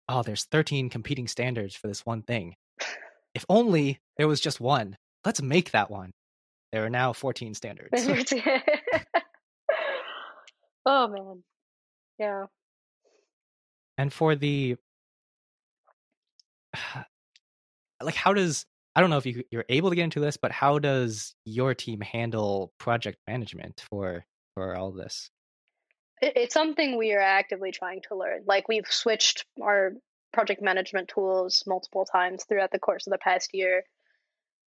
oh, there's 13 competing standards for this one thing. If only there was just one, let's make that one. There are now 14 standards. Oh, man. Yeah. And for the, like, how does, I don't know if you're able to get into this, but how does your team handle project management for all this? It's something we are actively trying to learn. Like, we've switched our project management tools multiple times throughout the course of the past year.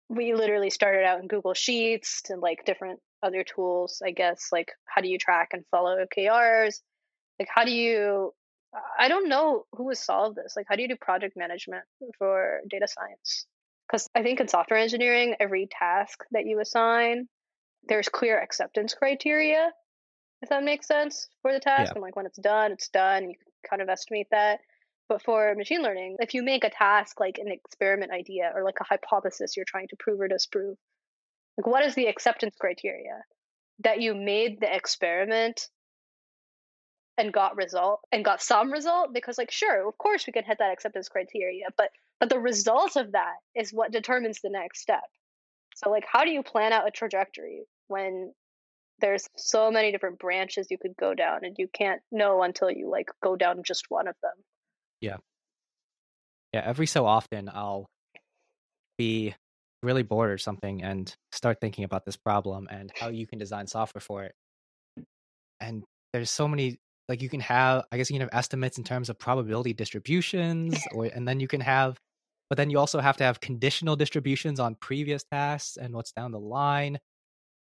We literally started out in Google Sheets and like different other tools, I guess, like how do you track and follow OKRs? Like, I don't know who has solved this. Like, how do you do project management for data science? Because I think in software engineering, every task that you assign, there's clear acceptance criteria, if that makes sense, for the task. Yeah. And like when it's done, you can kind of estimate that. But for machine learning, if you make a task like an experiment idea or like a hypothesis you're trying to prove or disprove, like what is the acceptance criteria? That you made the experiment and got some result? Because like, sure, of course we can hit that acceptance criteria, but the result of that is what determines the next step. So like, how do you plan out a trajectory when there's so many different branches you could go down and you can't know until you like go down just one of them? Yeah. Every so often I'll be really bored or something and start thinking about this problem and how you can design software for it. And there's so many, like you can have estimates in terms of probability distributions, but then you also have to have conditional distributions on previous tasks and what's down the line.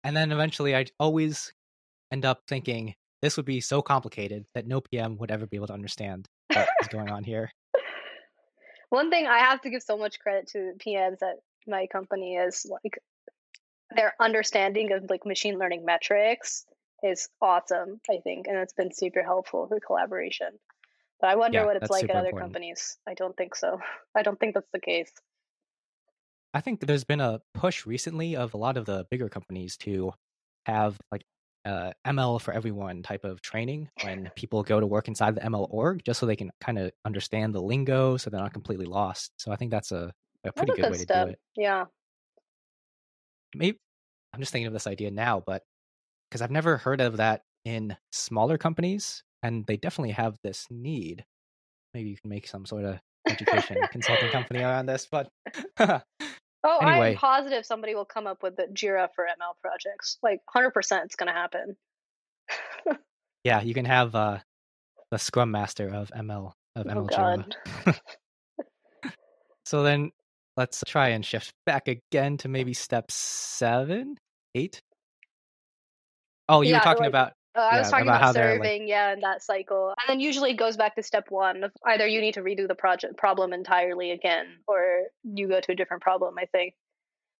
And then eventually I always end up thinking this would be so complicated that no PM would ever be able to understand what is going on here. One thing I have to give so much credit to PMs at my company is like their understanding of like machine learning metrics is awesome, I think, and it's been super helpful for collaboration. But I wonder what it's like at other companies. I don't think so. I don't think that's the case. I think there's been a push recently of a lot of the bigger companies to have like ML for everyone type of training when people go to work inside the ML org, just so they can kind of understand the lingo so they're not completely lost. So I think that's a pretty good way to do it. Yeah. Maybe I'm just thinking of this idea now, but because I've never heard of that in smaller companies, and they definitely have this need. Maybe you can make some sort of education consulting company around this, but anyway. I'm positive somebody will come up with the JIRA for ML projects. Like 100% it's going to happen. Yeah, you can have the Scrum Master of ML JIRA. So then let's try and shift back again to maybe step 7, 8. Oh, you were talking about. I was talking about serving, like... and that cycle. And then usually it goes back to step 1 of either you need to redo the problem entirely again, or you go to a different problem, I think.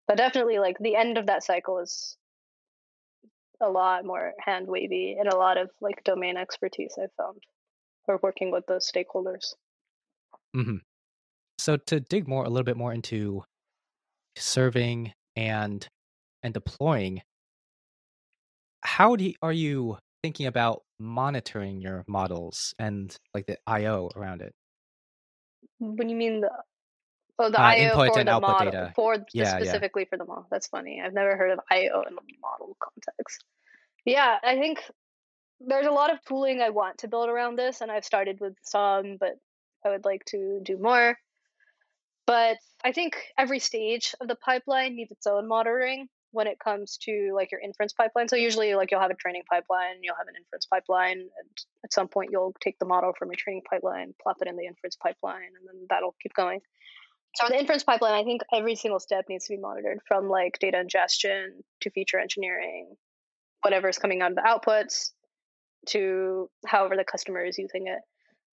But definitely, like, the end of that cycle is a lot more hand-wavy and a lot of, like, domain expertise I've found for working with those stakeholders. Mm-hmm. So to dig a little bit more into serving and deploying, are you thinking about monitoring your models and like the I/O around it? When you mean the I/O for the model, specifically for the model. That's funny. I've never heard of I/O in the model context. Yeah, I think there's a lot of tooling I want to build around this, and I've started with some, but I would like to do more. But I think every stage of the pipeline needs its own monitoring. when it comes to like your inference pipeline. So usually like you'll have a training pipeline, you'll have an inference pipeline, and at some point you'll take the model from your training pipeline, plop it in the inference pipeline, and then that'll keep going. So the inference pipeline, I think every single step needs to be monitored, from like data ingestion to feature engineering, whatever's coming out of the outputs to however the customer is using it.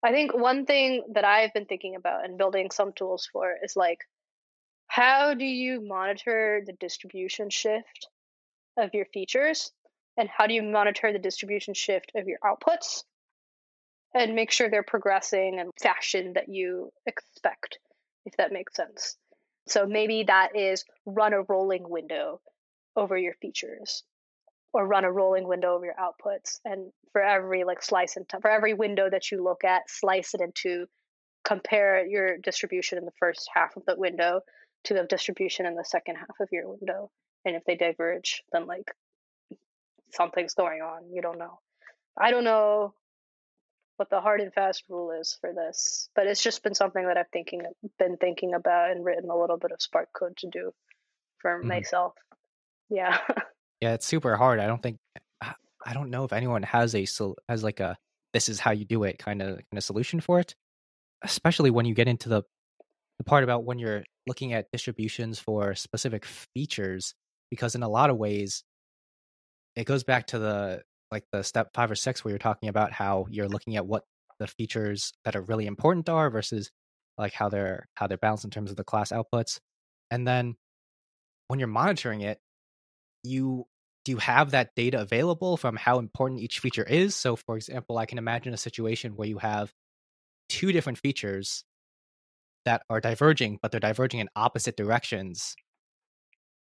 I think one thing that I've been thinking about and building some tools for is like, how do you monitor the distribution shift of your features? And how do you monitor the distribution shift of your outputs and make sure they're progressing in fashion that you expect, if that makes sense? So maybe that is run a rolling window over your features, or run a rolling window over your outputs. And for every like slice and for every window that you look at, slice it into, compare your distribution in the first half of the window to the distribution in the second half of your window. And if they diverge, then like something's going on. You don't know. I don't know what the hard and fast rule is for this, but it's just been something that I've been thinking about and written a little bit of Spark code to do for myself. Yeah. Yeah, it's super hard. I don't know if anyone has like a this is how you do it kind of solution for it, especially when you get into the part about when you're looking at distributions for specific features, because in a lot of ways it goes back to the step 5 or 6 where you're talking about how you're looking at what the features that are really important are versus like how they're balanced in terms of the class outputs. And then when you're monitoring it, do you have that data available from how important each feature is? So for example, I can imagine a situation where you have 2 different features that are diverging, but they're diverging in opposite directions,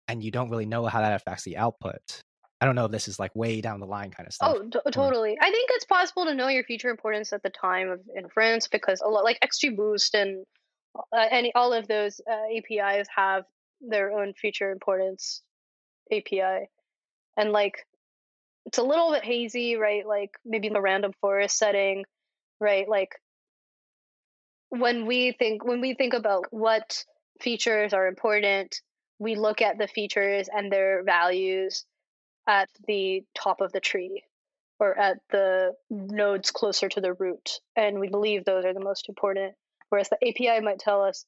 and you don't really know how that affects the output. I don't know if this is like way down the line kind of stuff. Oh, totally. I think it's possible to know your feature importance at the time of inference, because a lot like XGBoost and all of those APIs have their own feature importance API, and like it's a little bit hazy, right? Like maybe in the random forest setting, right? Like when we think about what features are important, we look at the features and their values at the top of the tree or at the nodes closer to the root, and we believe those are the most important, whereas the API might tell us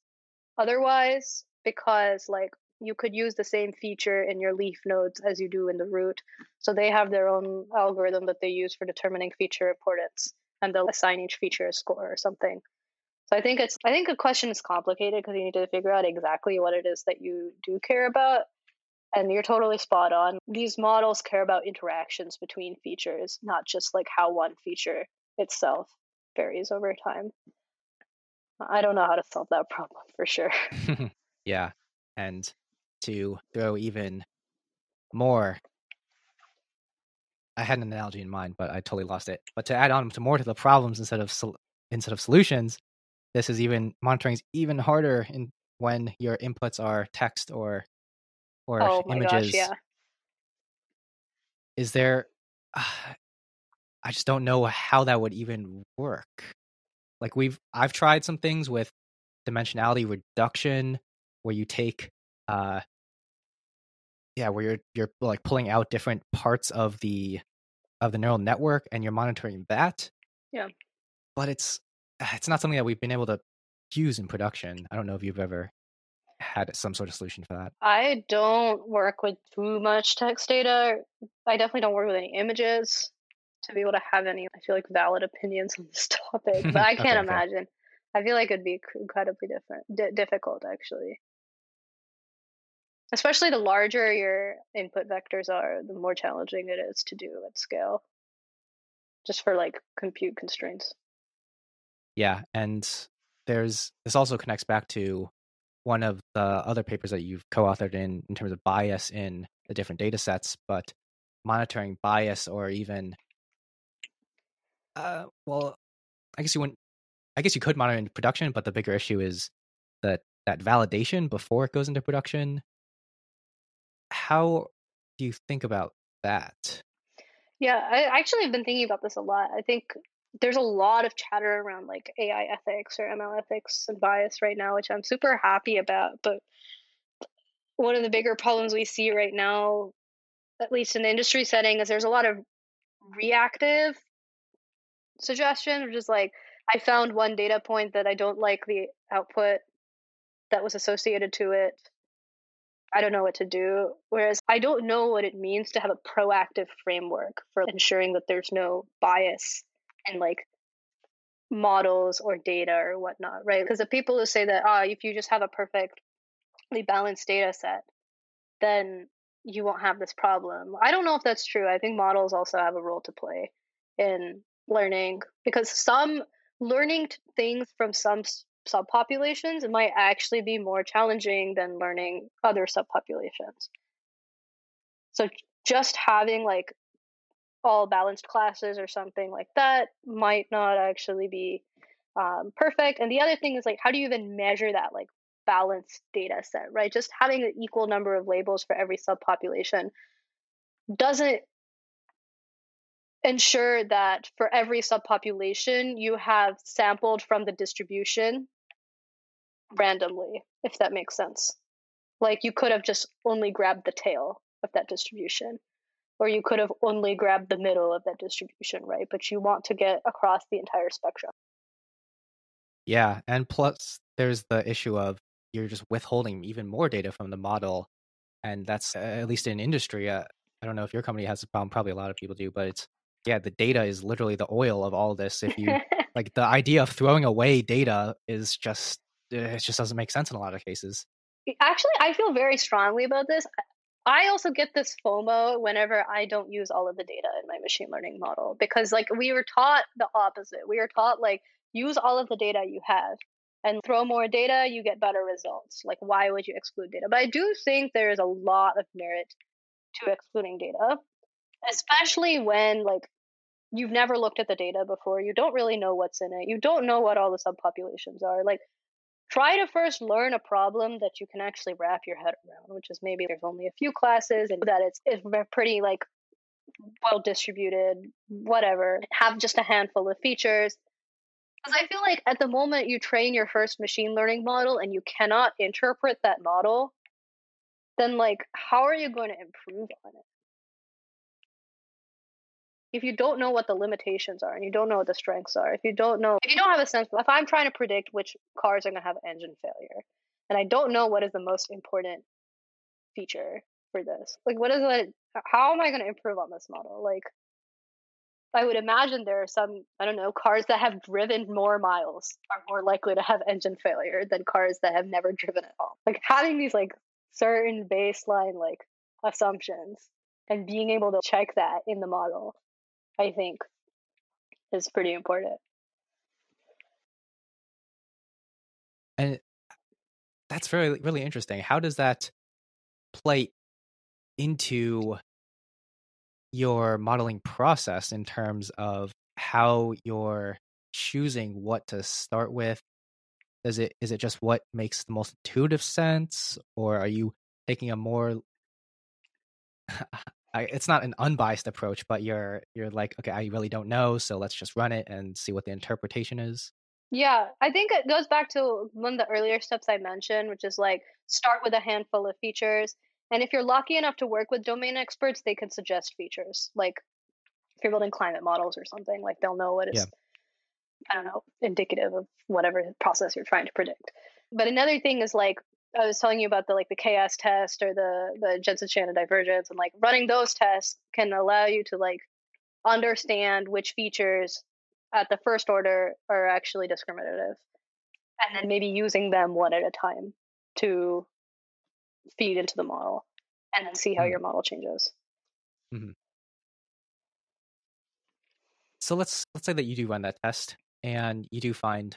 otherwise, because like you could use the same feature in your leaf nodes as you do in the root. So they have their own algorithm that they use for determining feature importance, and they'll assign each feature a score or something. So I think the question is complicated because you need to figure out exactly what it is that you do care about. And you're totally spot on. These models care about interactions between features, not just like how one feature itself varies over time. I don't know how to solve that problem for sure. Yeah. And to throw even more, I had an analogy in mind, but I totally lost it. But to add on to more to the problems instead of solutions, this is even monitoring is even harder when your inputs are text or oh my images. Gosh, yeah. Is there? I just don't know how that would even work. Like I've tried some things with dimensionality reduction, where you take, where you're like pulling out different parts of the neural network and you're monitoring that. Yeah. But it's not something that we've been able to use in production. I don't know if you've ever had some sort of solution for that. I don't work with too much text data. I definitely don't work with any images to be able to have any, I feel like, valid opinions on this topic, but I can't imagine. Fair. I feel like it'd be incredibly difficult actually. Especially the larger your input vectors are, the more challenging it is to do at scale, just for like compute constraints. Yeah, and this also connects back to one of the other papers that you've co-authored in terms of bias in the different data sets, but monitoring bias or even, I guess you could monitor in production, but the bigger issue is that validation before it goes into production. How do you think about that? Yeah, I actually have been thinking about this a lot. I think there's a lot of chatter around like AI ethics or ML ethics and bias right now, which I'm super happy about. But one of the bigger problems we see right now, at least in the industry setting, is there's a lot of reactive suggestion, which is like, I found one data point that I don't like the output that was associated to it. I don't know what to do. Whereas I don't know what it means to have a proactive framework for ensuring that there's no bias in like models or data or whatnot, right? Because the people who say that, if you just have a perfectly balanced data set, then you won't have this problem. I don't know if that's true. I think models also have a role to play in learning, because some learning things from some subpopulations, it might actually be more challenging than learning other subpopulations. So just having like all balanced classes or something like that might not actually be perfect. And the other thing is like, how do you even measure that like balanced data set, right? Just having an equal number of labels for every subpopulation doesn't ensure that for every subpopulation, you have sampled from the distribution randomly, if that makes sense. Like you could have just only grabbed the tail of that distribution, or you could have only grabbed the middle of that distribution, right? But you want to get across the entire spectrum. Yeah, and plus there's the issue of you're just withholding even more data from the model. And that's, at least in industry, I don't know if your company has a problem, probably a lot of people do, but it's, yeah, the data is literally the oil of all this. If you like the idea of throwing away data is just, it just doesn't make sense in a lot of cases. Actually, I feel very strongly about this. I also get this FOMO whenever I don't use all of the data in my machine learning model, because like we were taught the opposite. We were taught like, use all of the data you have and throw more data, you get better results. Like, why would you exclude data? But I do think there is a lot of merit to excluding data, especially when like you've never looked at the data before, you don't really know what's in it, you don't know what all the subpopulations are. Like, try to first learn a problem that you can actually wrap your head around, which is maybe there's only a few classes and that it's pretty like well distributed, whatever. Have just a handful of features. Because I feel like at the moment you train your first machine learning model and you cannot interpret that model, then like how are you going to improve on it? If you don't know what the limitations are and you don't know what the strengths are, if you don't have a sense, if I'm trying to predict which cars are going to have engine failure and I don't know what is the most important feature for this, like what is it, how am I going to improve on this model? Like I would imagine there are some, I don't know, cars that have driven more miles are more likely to have engine failure than cars that have never driven at all. Like having these like certain baseline like assumptions and being able to check that in the model, I think, is pretty important. And that's very, really interesting. How does that play into your modeling process in terms of how you're choosing what to start with? Is it just what makes the most intuitive sense, or are you taking a more it's not an unbiased approach, but you're like, okay, I really don't know, so let's just run it and see what the interpretation is? Yeah, I think it goes back to one of the earlier steps I mentioned, which is like start with a handful of features. And if you're lucky enough to work with domain experts, they can suggest features. Like if you're building climate models or something, like they'll know what is, I don't know, indicative of whatever process you're trying to predict. But another thing is like, I was telling you about the like the chaos test or the Jensen-Shannon divergence, and like running those tests can allow you to like understand which features at the first order are actually discriminative, and then maybe using them one at a time to feed into the model and then see how your model changes. Mm-hmm. So let's say that you do run that test and you do find,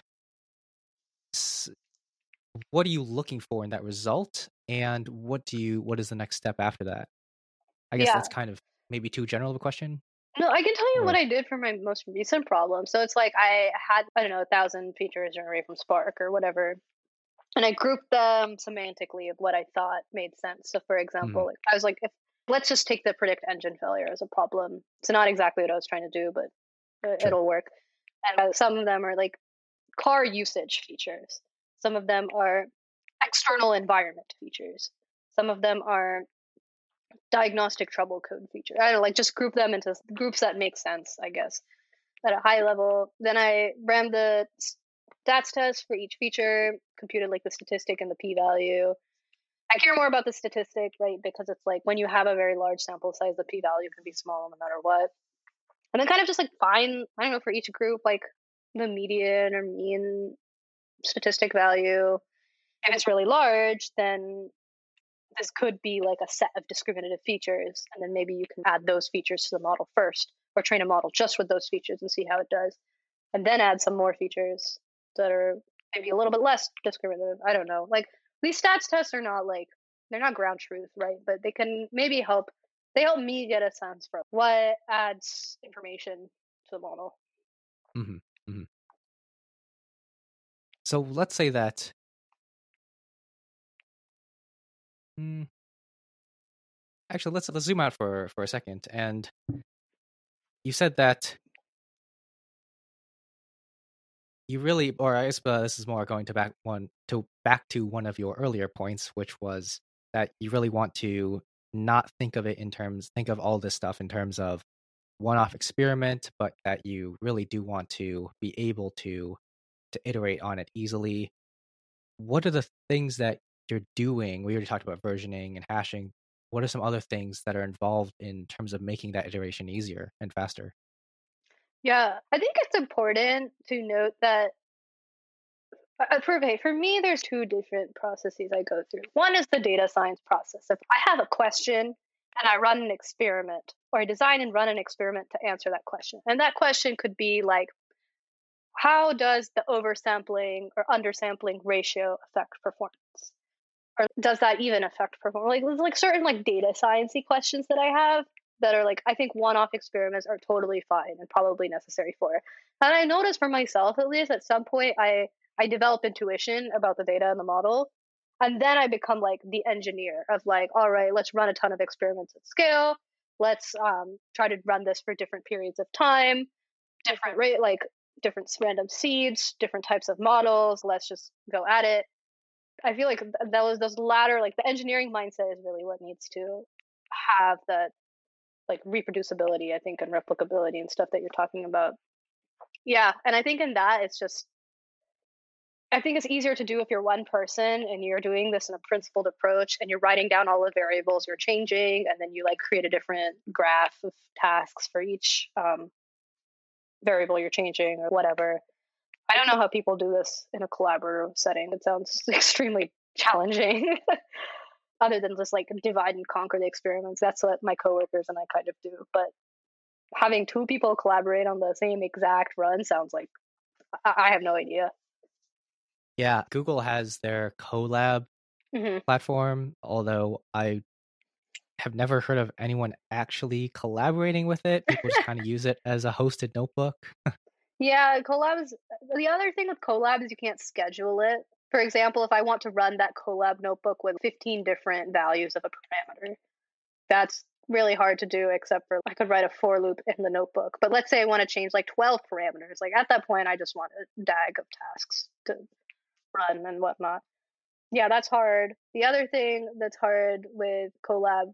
what are you looking for in that result, and what is the next step after that? I guess that's kind of maybe too general of a question. No, I can tell you what I did for my most recent problem. So it's like I had, I don't know, 1,000 features in an array from Spark or whatever, and I grouped them semantically of what I thought made sense. So for example, like I was like, let's just take the predict engine failure as a problem. It's not exactly what I was trying to do, but it'll work. And some of them are like car usage features. Some of them are external environment features. Some of them are diagnostic trouble code feature. I don't know, like just group them into groups that make sense, I guess, at a high level. Then I ran the stats test for each feature, computed like the statistic and the p-value. I care more about the statistic, right? Because it's like when you have a very large sample size, the p-value can be small no matter what. And then kind of just like find, I don't know, for each group, like the median or mean statistic value. If it's really large, then this could be like a set of discriminative features. And then maybe you can add those features to the model first, or train a model just with those features and see how it does. And then add some more features that are maybe a little bit less discriminative. I don't know. Like these stats tests are not like, they're not ground truth, right? But they can maybe help. They help me get a sense for what adds information to the model. Mm-hmm. Mm-hmm. So let's say that actually, let's zoom out for a second. And you said that you really, or I guess this is more going to back to one of your earlier points, which was that you really want to not think of all this stuff in terms of one-off experiment, but that you really do want to be able to iterate on it easily. What are the things that you're doing? We already talked about versioning and hashing. What are some other things that are involved in terms of making that iteration easier and faster? Yeah, I think it's important to note that for me, there's two different processes I go through. One is the data science process. If I have a question and I run an experiment, or I design and run an experiment to answer that question. And that question could be like, how does the oversampling or undersampling ratio affect performance? Or does that even affect performance? Like, there's like certain like data science-y questions that I have that are like, I think one-off experiments are totally fine and probably necessary for it. And I notice for myself, at least at some point, I develop intuition about the data and the model. And then I become like the engineer of like, all right, let's run a ton of experiments at scale. Let's try to run this for different periods of time, different rate, like different random seeds, different types of models. Let's just go at it. I feel like those latter, like the engineering mindset is really what needs to have that like reproducibility, I think, and replicability and stuff that you're talking about. Yeah. And I think in that, I think it's easier to do if you're one person and you're doing this in a principled approach and you're writing down all the variables you're changing, and then you like create a different graph of tasks for each variable you're changing or whatever. I don't know how people do this in a collaborative setting. It sounds extremely challenging other than just like divide and conquer the experiments. That's what my coworkers and I kind of do. But having two people collaborate on the same exact run sounds like, I have no idea. Yeah, Google has their Colab platform, although I have never heard of anyone actually collaborating with it. People just kind of use it as a hosted notebook. Yeah, Colab is, the other thing with Colab is you can't schedule it. For example, if I want to run that Colab notebook with 15 different values of a parameter, that's really hard to do, except for I could write a for loop in the notebook. But let's say I want to change like 12 parameters. Like at that point, I just want a DAG of tasks to run and whatnot. Yeah, that's hard. The other thing that's hard with Colab,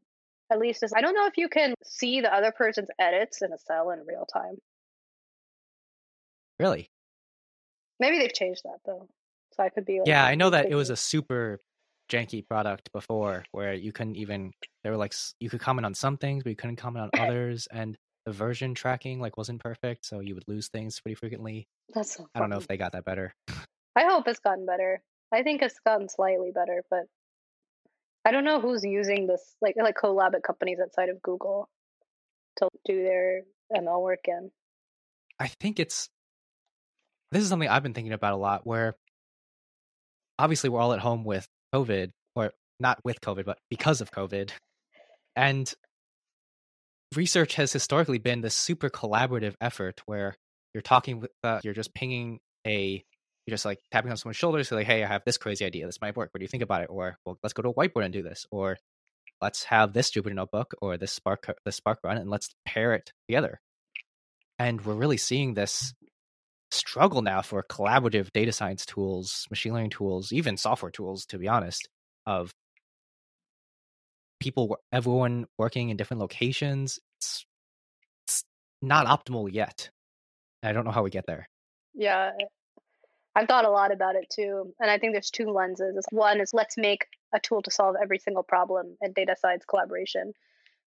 at least, is I don't know if you can see the other person's edits in a cell in real time. Really? Maybe they've changed that though. So I could be like, yeah, I know that it was a super janky product before where you couldn't even, they were like, you could comment on some things, but you couldn't comment on others. And the version tracking like wasn't perfect. So you would lose things pretty frequently. That's so funny. I don't know if they got that better. I hope it's gotten better. I think it's gotten slightly better, but I don't know who's using this, like Colab at companies outside of Google to do their ML work in. I think this is something I've been thinking about a lot, where obviously we're all at home with COVID, or not with COVID, but because of COVID. And research has historically been this super collaborative effort where you're talking with, you're just like tapping on someone's shoulder, so like, hey, I have this crazy idea. This might work. What do you think about it? Or, well, let's go to a whiteboard and do this. Or let's have this Jupyter notebook or this Spark run, and let's pair it together. And we're really seeing this struggle now for collaborative data science tools, machine learning tools, even software tools, to be honest, of everyone working in different locations. It's not optimal yet. I don't know how we get there. Yeah, I've thought a lot about it too. And I think there's two lenses. One is let's make a tool to solve every single problem and data science collaboration.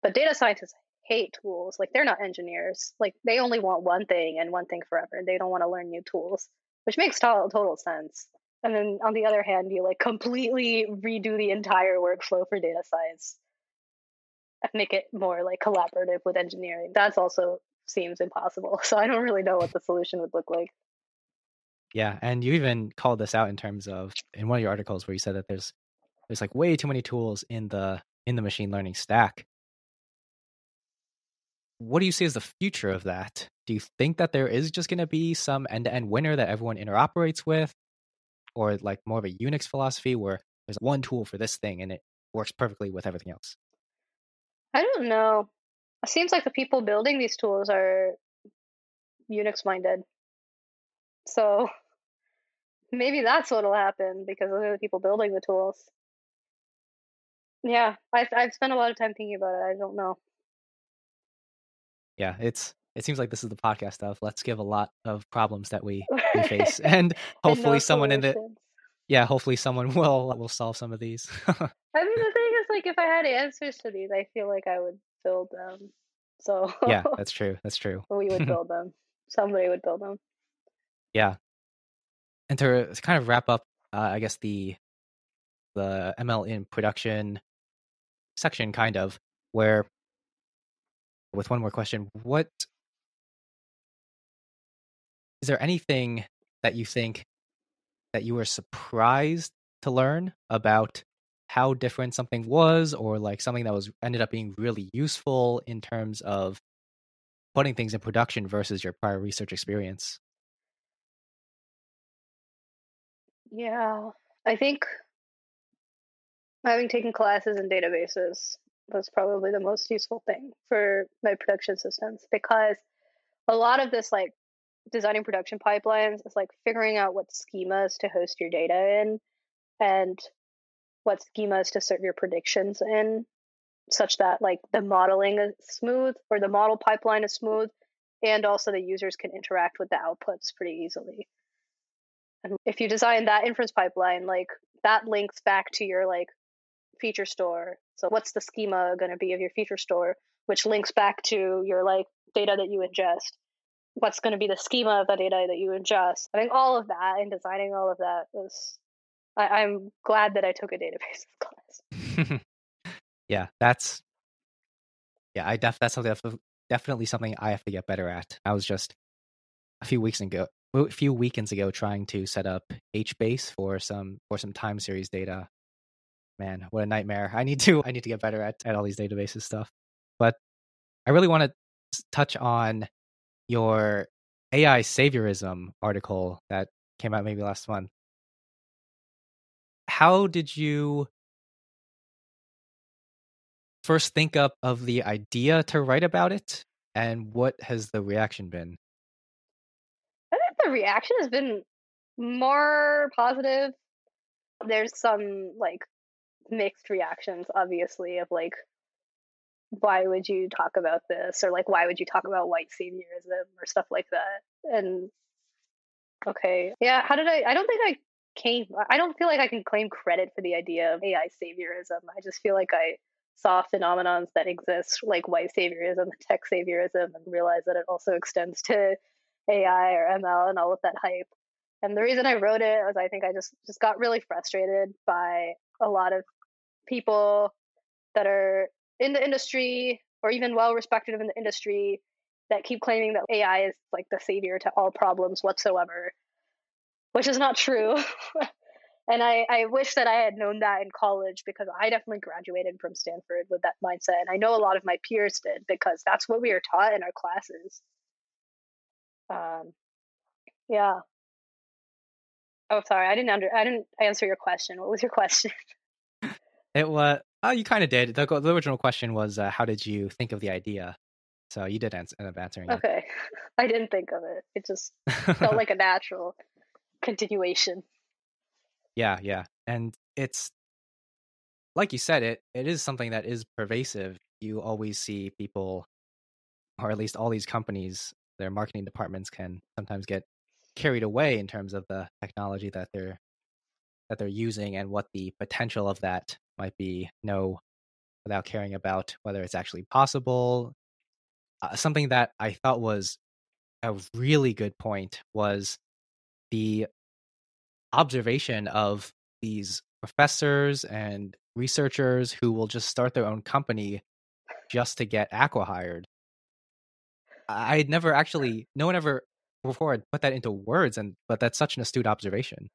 But data scientists hate tools. Like, they're not engineers. Like, they only want one thing and one thing forever. They don't want to learn new tools, which makes total sense. And then on the other hand, you like completely redo the entire workflow for data science and make it more like collaborative with engineering. That's also seems impossible. So I don't really know what the solution would look like. Yeah. And you even called this out in terms of, in one of your articles where you said that there's like way too many tools in the machine learning stack. What do you see as the future of that? Do you think that there is just going to be some end-to-end winner that everyone interoperates with? Or like more of a Unix philosophy where there's one tool for this thing and it works perfectly with everything else? I don't know. It seems like the people building these tools are Unix-minded. So maybe that's what'll happen, because those are the people building the tools. Yeah, I've spent a lot of time thinking about it. I don't know. Yeah, it seems like this is the podcast of let's give a lot of problems that we face, and hopefully and no someone solutions. Hopefully someone will solve some of these. I mean, the thing is, like, if I had answers to these, I feel like I would build them. So yeah, that's true. We would build them. Somebody would build them. Yeah, and to kind of wrap up, I guess the ML in production section, kind of where. With one more question, what is there anything that you think that you were surprised to learn about how different something was, or like something that was ended up being really useful in terms of putting things in production versus your prior research experience? Yeah, I think having taken classes in databases was probably the most useful thing for my production systems, because a lot of this, like, designing production pipelines is like figuring out what schemas to host your data in and what schemas to serve your predictions in, such that like the modeling is smooth, or the model pipeline is smooth, and also the users can interact with the outputs pretty easily. And if you design that inference pipeline, like, that links back to your like feature store. So what's the schema going to be of your feature store, which links back to your like data that you ingest? What's going to be the schema of the data that you ingest? I think all of that, and designing all of that was, I'm glad that I took a database class. Yeah, that's definitely something I have to get better at. I was just a few weekends ago trying to set up HBase for some time series data. Man, what a nightmare. I need to get better at all these databases stuff. But I really want to touch on your AI saviorism article that came out maybe last month. How did you first think up of the idea to write about it, and what has the reaction been? I think the reaction has been more positive. There's some like mixed reactions, obviously, of like, why would you talk about this, or like, why would you talk about white saviorism or stuff like that. And okay, yeah, how did I don't feel like I can claim credit for the idea of AI saviorism. I just feel like I saw phenomenons that exist, like white saviorism and tech saviorism, and realized that it also extends to AI or ML and all of that hype. And the reason I wrote it was I think I just got really frustrated by a lot of people that are in the industry, or even well-respected in the industry, that keep claiming that AI is like the savior to all problems whatsoever, which is not true. And I wish that I had known that in college, because I definitely graduated from Stanford with that mindset. And I know a lot of my peers did, because that's what we are taught in our classes. Yeah. Oh, sorry. I didn't answer your question. What was your question? It was. Oh, you kind of did. The original question was, how did you think of the idea? So you did end up answering. Okay, it. I didn't think of it. It just felt like a natural continuation. Yeah, and it's like you said, it is something that is pervasive. You always see people, or at least all these companies, their marketing departments can sometimes get carried away in terms of the technology that they're using and what the potential of that might be, without caring about whether it's actually possible. Something that I thought was a really good point was the observation of these professors and researchers who will just start their own company just to get acqui-hired. I'd never actually, no one ever before had put that into words, but that's such an astute observation.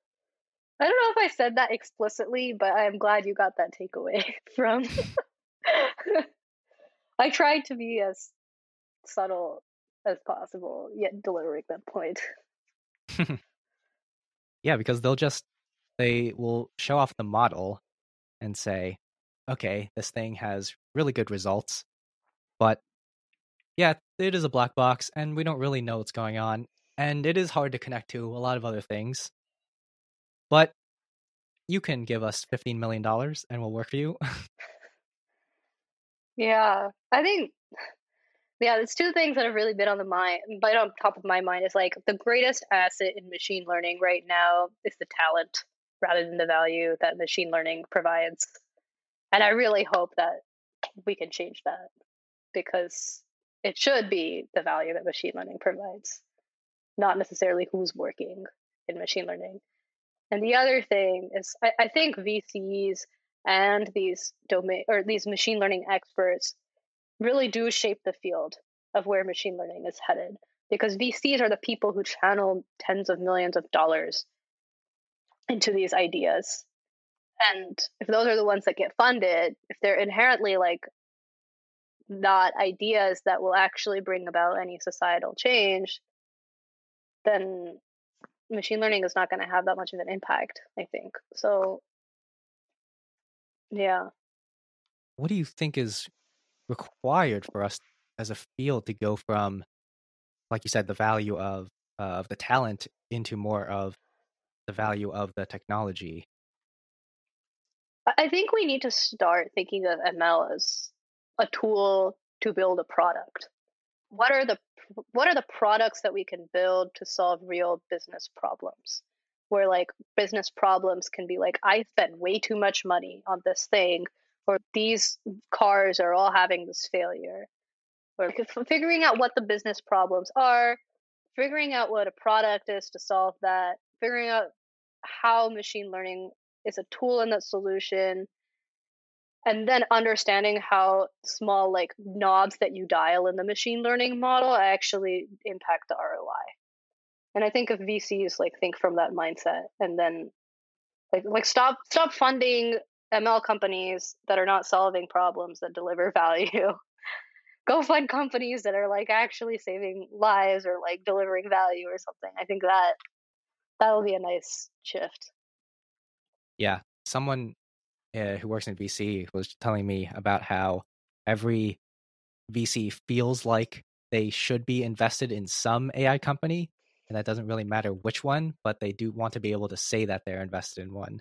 I don't know if I said that explicitly, but I'm glad you got that takeaway from. I tried to be as subtle as possible, yet delivering that point. Yeah, because they will show off the model and say, okay, this thing has really good results, but yeah, it is a black box and we don't really know what's going on. And it is hard to connect to a lot of other things, but you can give us $15 million and we'll work for you. Yeah, I think, there's two things that have really been on the mind, but on top of my mind is like the greatest asset in machine learning right now is the talent rather than the value that machine learning provides. And I really hope that we can change that, because it should be the value that machine learning provides, not necessarily who's working in machine learning. And the other thing is, I think VCs and these domain or these machine learning experts really do shape the field of where machine learning is headed, because VCs are the people who channel tens of millions of dollars into these ideas. And if those are the ones that get funded, if they're inherently like not ideas that will actually bring about any societal change, then machine learning is not going to have that much of an impact, I think. So, yeah. What do you think is required for us as a field to go from, like you said, the value of the talent into more of the value of the technology? I think we need to start thinking of ML as a tool to build a product. What are the products that we can build to solve real business problems? Where like business problems can be like, I spent way too much money on this thing, or these cars are all having this failure. Or figuring out what the business problems are, figuring out what a product is to solve that, figuring out how machine learning is a tool in that solution, and then understanding how small like knobs that you dial in the machine learning model actually impact the ROI. And I think if VCs like think from that mindset, and then like stop funding ML companies that are not solving problems that deliver value. Go find companies that are like actually saving lives or like delivering value or something. I think that'll be a nice shift. Yeah. Someone who works in VC was telling me about how every VC feels like they should be invested in some AI company, and that doesn't really matter which one, but they do want to be able to say that they're invested in one.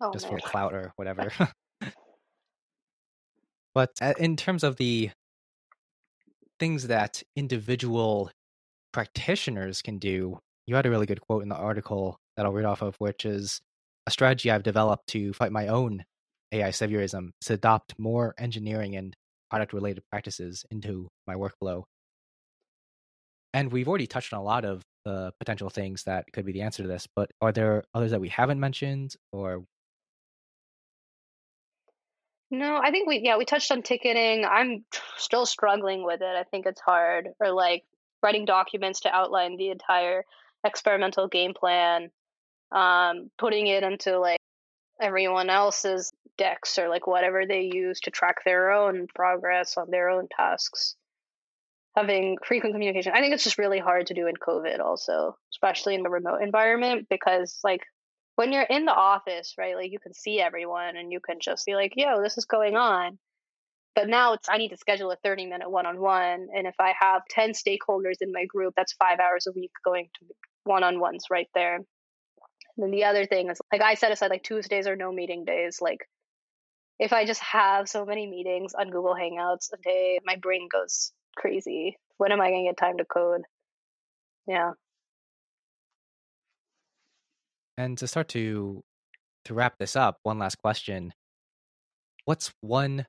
Oh, just for clout or whatever. But in terms of the things that individual practitioners can do, you had a really good quote in the article that I'll read off of, which is, a strategy I've developed to fight my own AI saviorism is to adopt more engineering and product-related practices into my workflow. And we've already touched on a lot of the potential things that could be the answer to this, but are there others that we haven't mentioned? Or no, I think we touched on ticketing. I'm still struggling with it. I think it's hard. Or like writing documents to outline the entire experimental game plan, putting it into like everyone else's decks or like whatever they use to track their own progress on their own tasks. Having frequent communication. I think it's just really hard to do in COVID also, especially in the remote environment, because like when you're in the office, right, like you can see everyone and you can just be like, yo, this is going on. But now I need to schedule a 30-minute one-on-one. And if I have 10 stakeholders in my group, that's 5 hours a week going to one-on-ones right there. And then the other thing is like I set aside like Tuesdays are no meeting days. Like if I just have so many meetings on Google Hangouts a day, my brain goes crazy. When am I going to get time to code? Yeah. And to start to wrap this up, one last question. What's one,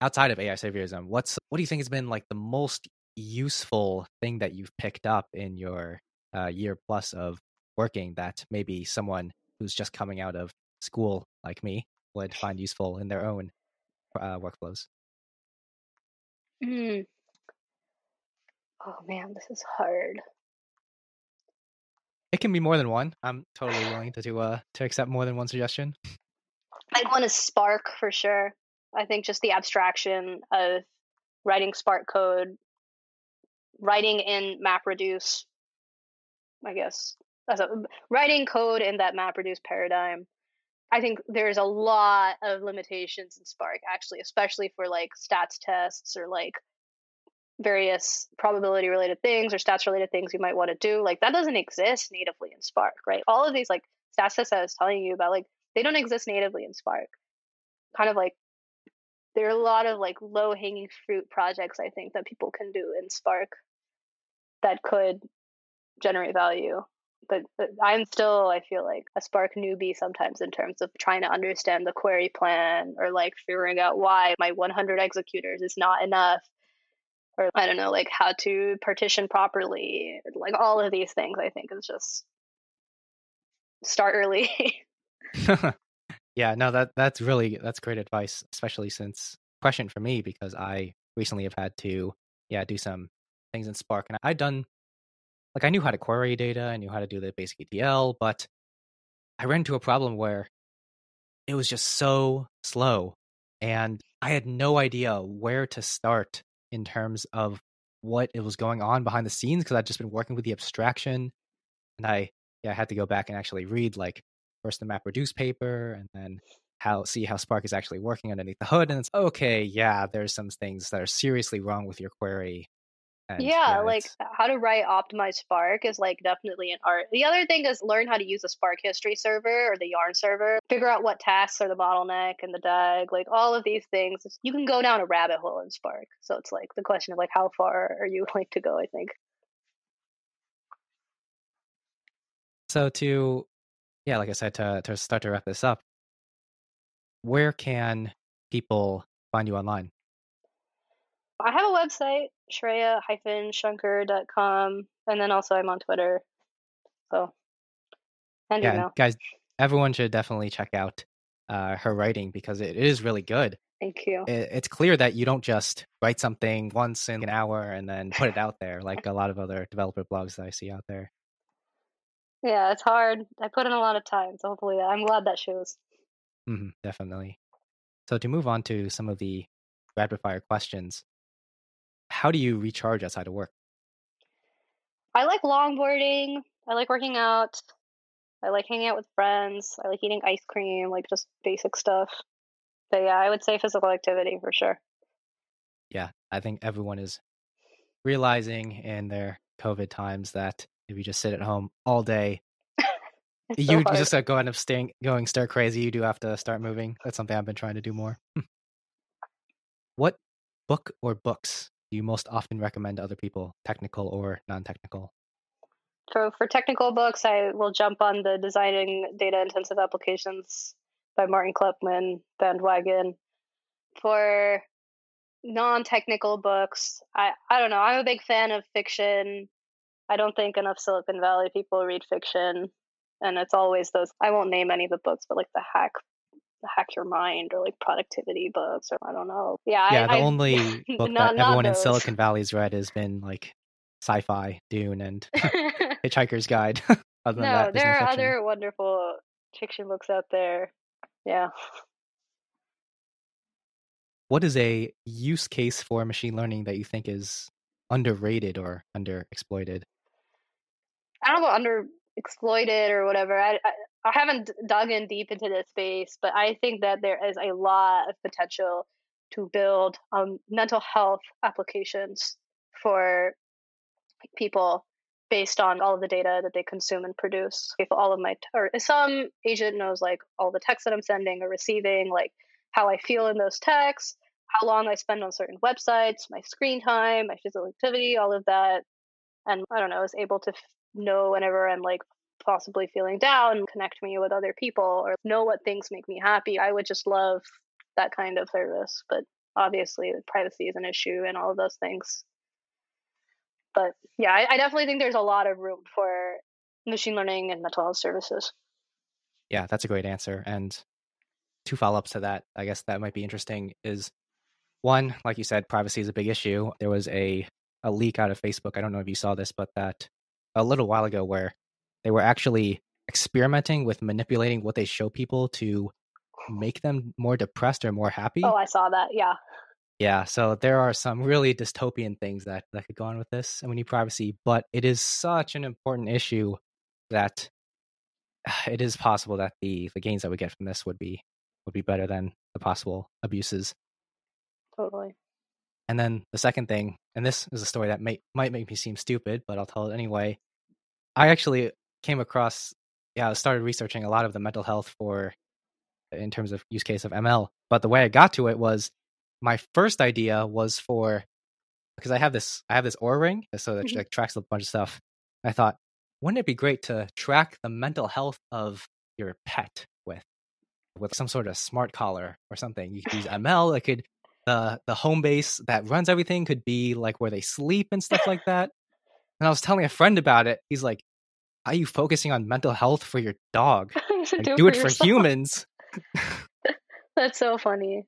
outside of AI saviorism, what do you think has been like the most useful thing that you've picked up in your year plus of working that maybe someone who's just coming out of school like me would find useful in their own workflows? Mm. Oh man, this is hard. It can be more than one. I'm totally willing to accept more than one suggestion. I'd want to Spark for sure. I think just the abstraction of writing Spark code, writing in MapReduce, I guess, writing code in that MapReduce paradigm. I think there's a lot of limitations in Spark, actually, especially for like stats tests or like various probability related things or stats related things you might want to do. Like that doesn't exist natively in Spark, right? All of these like stats tests I was telling you about, like they don't exist natively in Spark. Kind of like there are a lot of like low hanging fruit projects I think that people can do in Spark that could generate value. But I'm still, I feel like, a Spark newbie sometimes in terms of trying to understand the query plan or like figuring out why my 100 executors is not enough. Or I don't know, like how to partition properly, like all of these things, I think is just start early. Yeah, no, that's great advice, especially since question for me, because I recently have had to, do some things in Spark. And I'd done, like I knew how to query data, I knew how to do the basic ETL, but I ran into a problem where it was just so slow and I had no idea where to start in terms of what it was going on behind the scenes, because I'd just been working with the abstraction, and I had to go back and actually read like first the MapReduce paper and then see how Spark is actually working underneath the hood, and it's okay, there's some things that are seriously wrong with your query. And like how to write optimize Spark is like definitely an art. The other thing is learn how to use the Spark history server or the Yarn server. Figure out what tasks are the bottleneck and the DAG, like all of these things. You can go down a rabbit hole in Spark. So it's like the question of like how far are you willing to go, I think. So like I said, to start to wrap this up, where can people find you online? I have a website, shreya-shankar.com, and then also I'm on Twitter. So, and email. Guys, everyone should definitely check out her writing because it is really good. Thank you. It's clear that you don't just write something once in an hour and then put it out there like a lot of other developer blogs that I see out there. Yeah, it's hard. I put in a lot of time, so hopefully I'm glad that shows. Mm-hmm, definitely. So to move on to some of the rapid fire questions, how do you recharge outside of work? I like longboarding. I like working out. I like hanging out with friends. I like eating ice cream, like just basic stuff. But yeah, I would say physical activity for sure. Yeah, I think everyone is realizing in their COVID times that if you just sit at home all day, you so just go end up going stir crazy. You do have to start moving. That's something I've been trying to do more. What book or books do you most often recommend to other people, technical or non-technical? So for technical books, I will jump on the Designing Data-Intensive Applications by Martin Kleppmann bandwagon. For non-technical books, I don't know. I'm a big fan of fiction. I don't think enough Silicon Valley people read fiction. And it's always those, I won't name any of the books, but like the Hack Your Mind or like productivity books, or I don't know. The only book that everyone in Silicon Valley's read has been like sci-fi, Dune, and Hitchhiker's Guide. Other than that, there are other wonderful fiction books out there. Yeah. What is a use case for machine learning that you think is underrated or underexploited? I don't know about underexploited or whatever. I haven't dug in deep into this space, but I think that there is a lot of potential to build mental health applications for people based on all of the data that they consume and produce. If some agent knows like all the texts that I'm sending or receiving, like how I feel in those texts, how long I spend on certain websites, my screen time, my physical activity, all of that. And I don't know, I was able to know whenever I'm like possibly feeling down, connect me with other people or know what things make me happy. I would just love that kind of service. But obviously, privacy is an issue and all of those things. But yeah, I definitely think there's a lot of room for machine learning and mental health services. Yeah, that's a great answer. And two follow-ups to that, I guess that might be interesting, is one, like you said, privacy is a big issue. There was a leak out of Facebook. I don't know if you saw this, but that a little while ago where they were actually experimenting with manipulating what they show people to make them more depressed or more happy. Oh, I saw that. Yeah. Yeah. So there are some really dystopian things that could go on with this. And we need privacy, but it is such an important issue that it is possible that the gains that we get from this would be better than the possible abuses. Totally. And then the second thing, and this is a story that might make me seem stupid, but I'll tell it anyway. I actually came across, I started researching a lot of the mental health in terms of use case of ML. But the way I got to it was my first idea was because I have this Aura ring, so that like, tracks a bunch of stuff. I thought, wouldn't it be great to track the mental health of your pet with some sort of smart collar or something? You could use ML that could, the home base that runs everything could be like where they sleep and stuff like that. And I was telling a friend about it. He's like, are you focusing on mental health for your dog? do it for humans. That's so funny.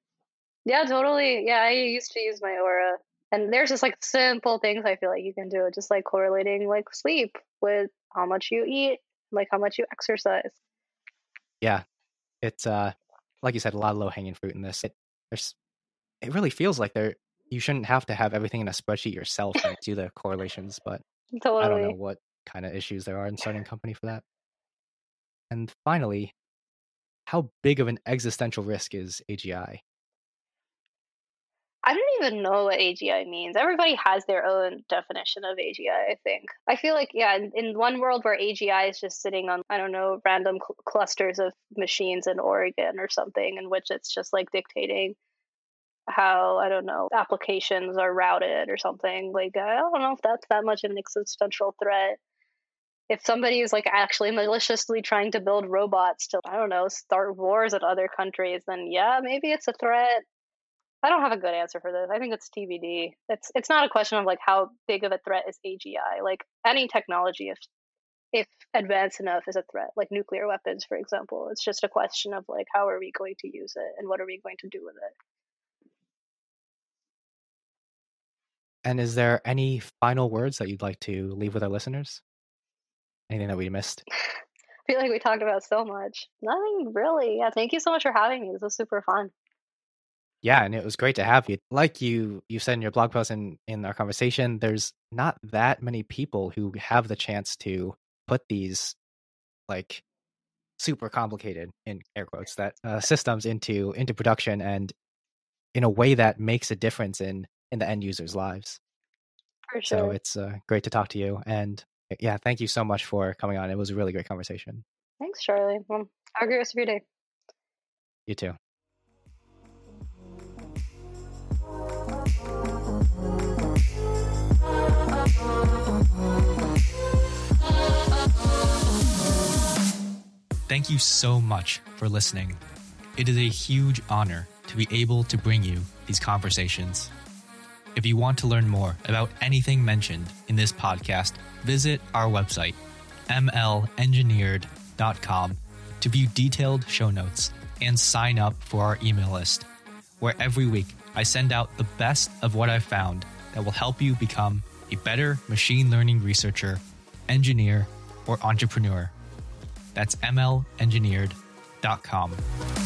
Yeah, totally. Yeah, I used to use my Aura. And there's just like simple things I feel like you can do, just like correlating like sleep with how much you eat, like how much you exercise. Yeah. It's like you said, a lot of low hanging fruit in this. It really feels like you shouldn't have to have everything in a spreadsheet yourself and do the correlations, but totally. I don't know what kind of issues there are in starting a company for that. And finally, how big of an existential risk is AGI? I don't even know what AGI means. Everybody has their own definition of AGI, I think. I feel like, in one world where AGI is just sitting on, I don't know, random clusters of machines in Oregon or something, in which it's just like dictating how, I don't know, applications are routed or something. Like, I don't know if that's that much of an existential threat. If somebody is like actually maliciously trying to build robots to, I don't know, start wars at other countries, then yeah, maybe it's a threat. I don't have a good answer for this. I think it's TBD. It's not a question of like how big of a threat is AGI. Like any technology, if advanced enough, is a threat. Like nuclear weapons, for example. It's just a question of like how are we going to use it and what are we going to do with it. And is there any final words that you'd like to leave with our listeners? Anything that we missed? I feel like we talked about so much. Nothing really. Yeah, thank you so much for having me. This was super fun. Yeah, and it was great to have you. Like you said in your blog post and in our conversation, there's not that many people who have the chance to put these like super complicated, in air quotes, that systems into production and in a way that makes a difference in the end users' lives. For sure. So it's great to talk to you. And yeah, thank you so much for coming on. It was a really great conversation. Thanks, Charlie. Well, have a great rest of your day. You too. Thank you so much for listening. It is a huge honor to be able to bring you these conversations. If you want to learn more about anything mentioned in this podcast, visit our website, mlengineered.com, to view detailed show notes and sign up for our email list, where every week I send out the best of what I've found that will help you become a better machine learning researcher, engineer, or entrepreneur. That's mlengineered.com.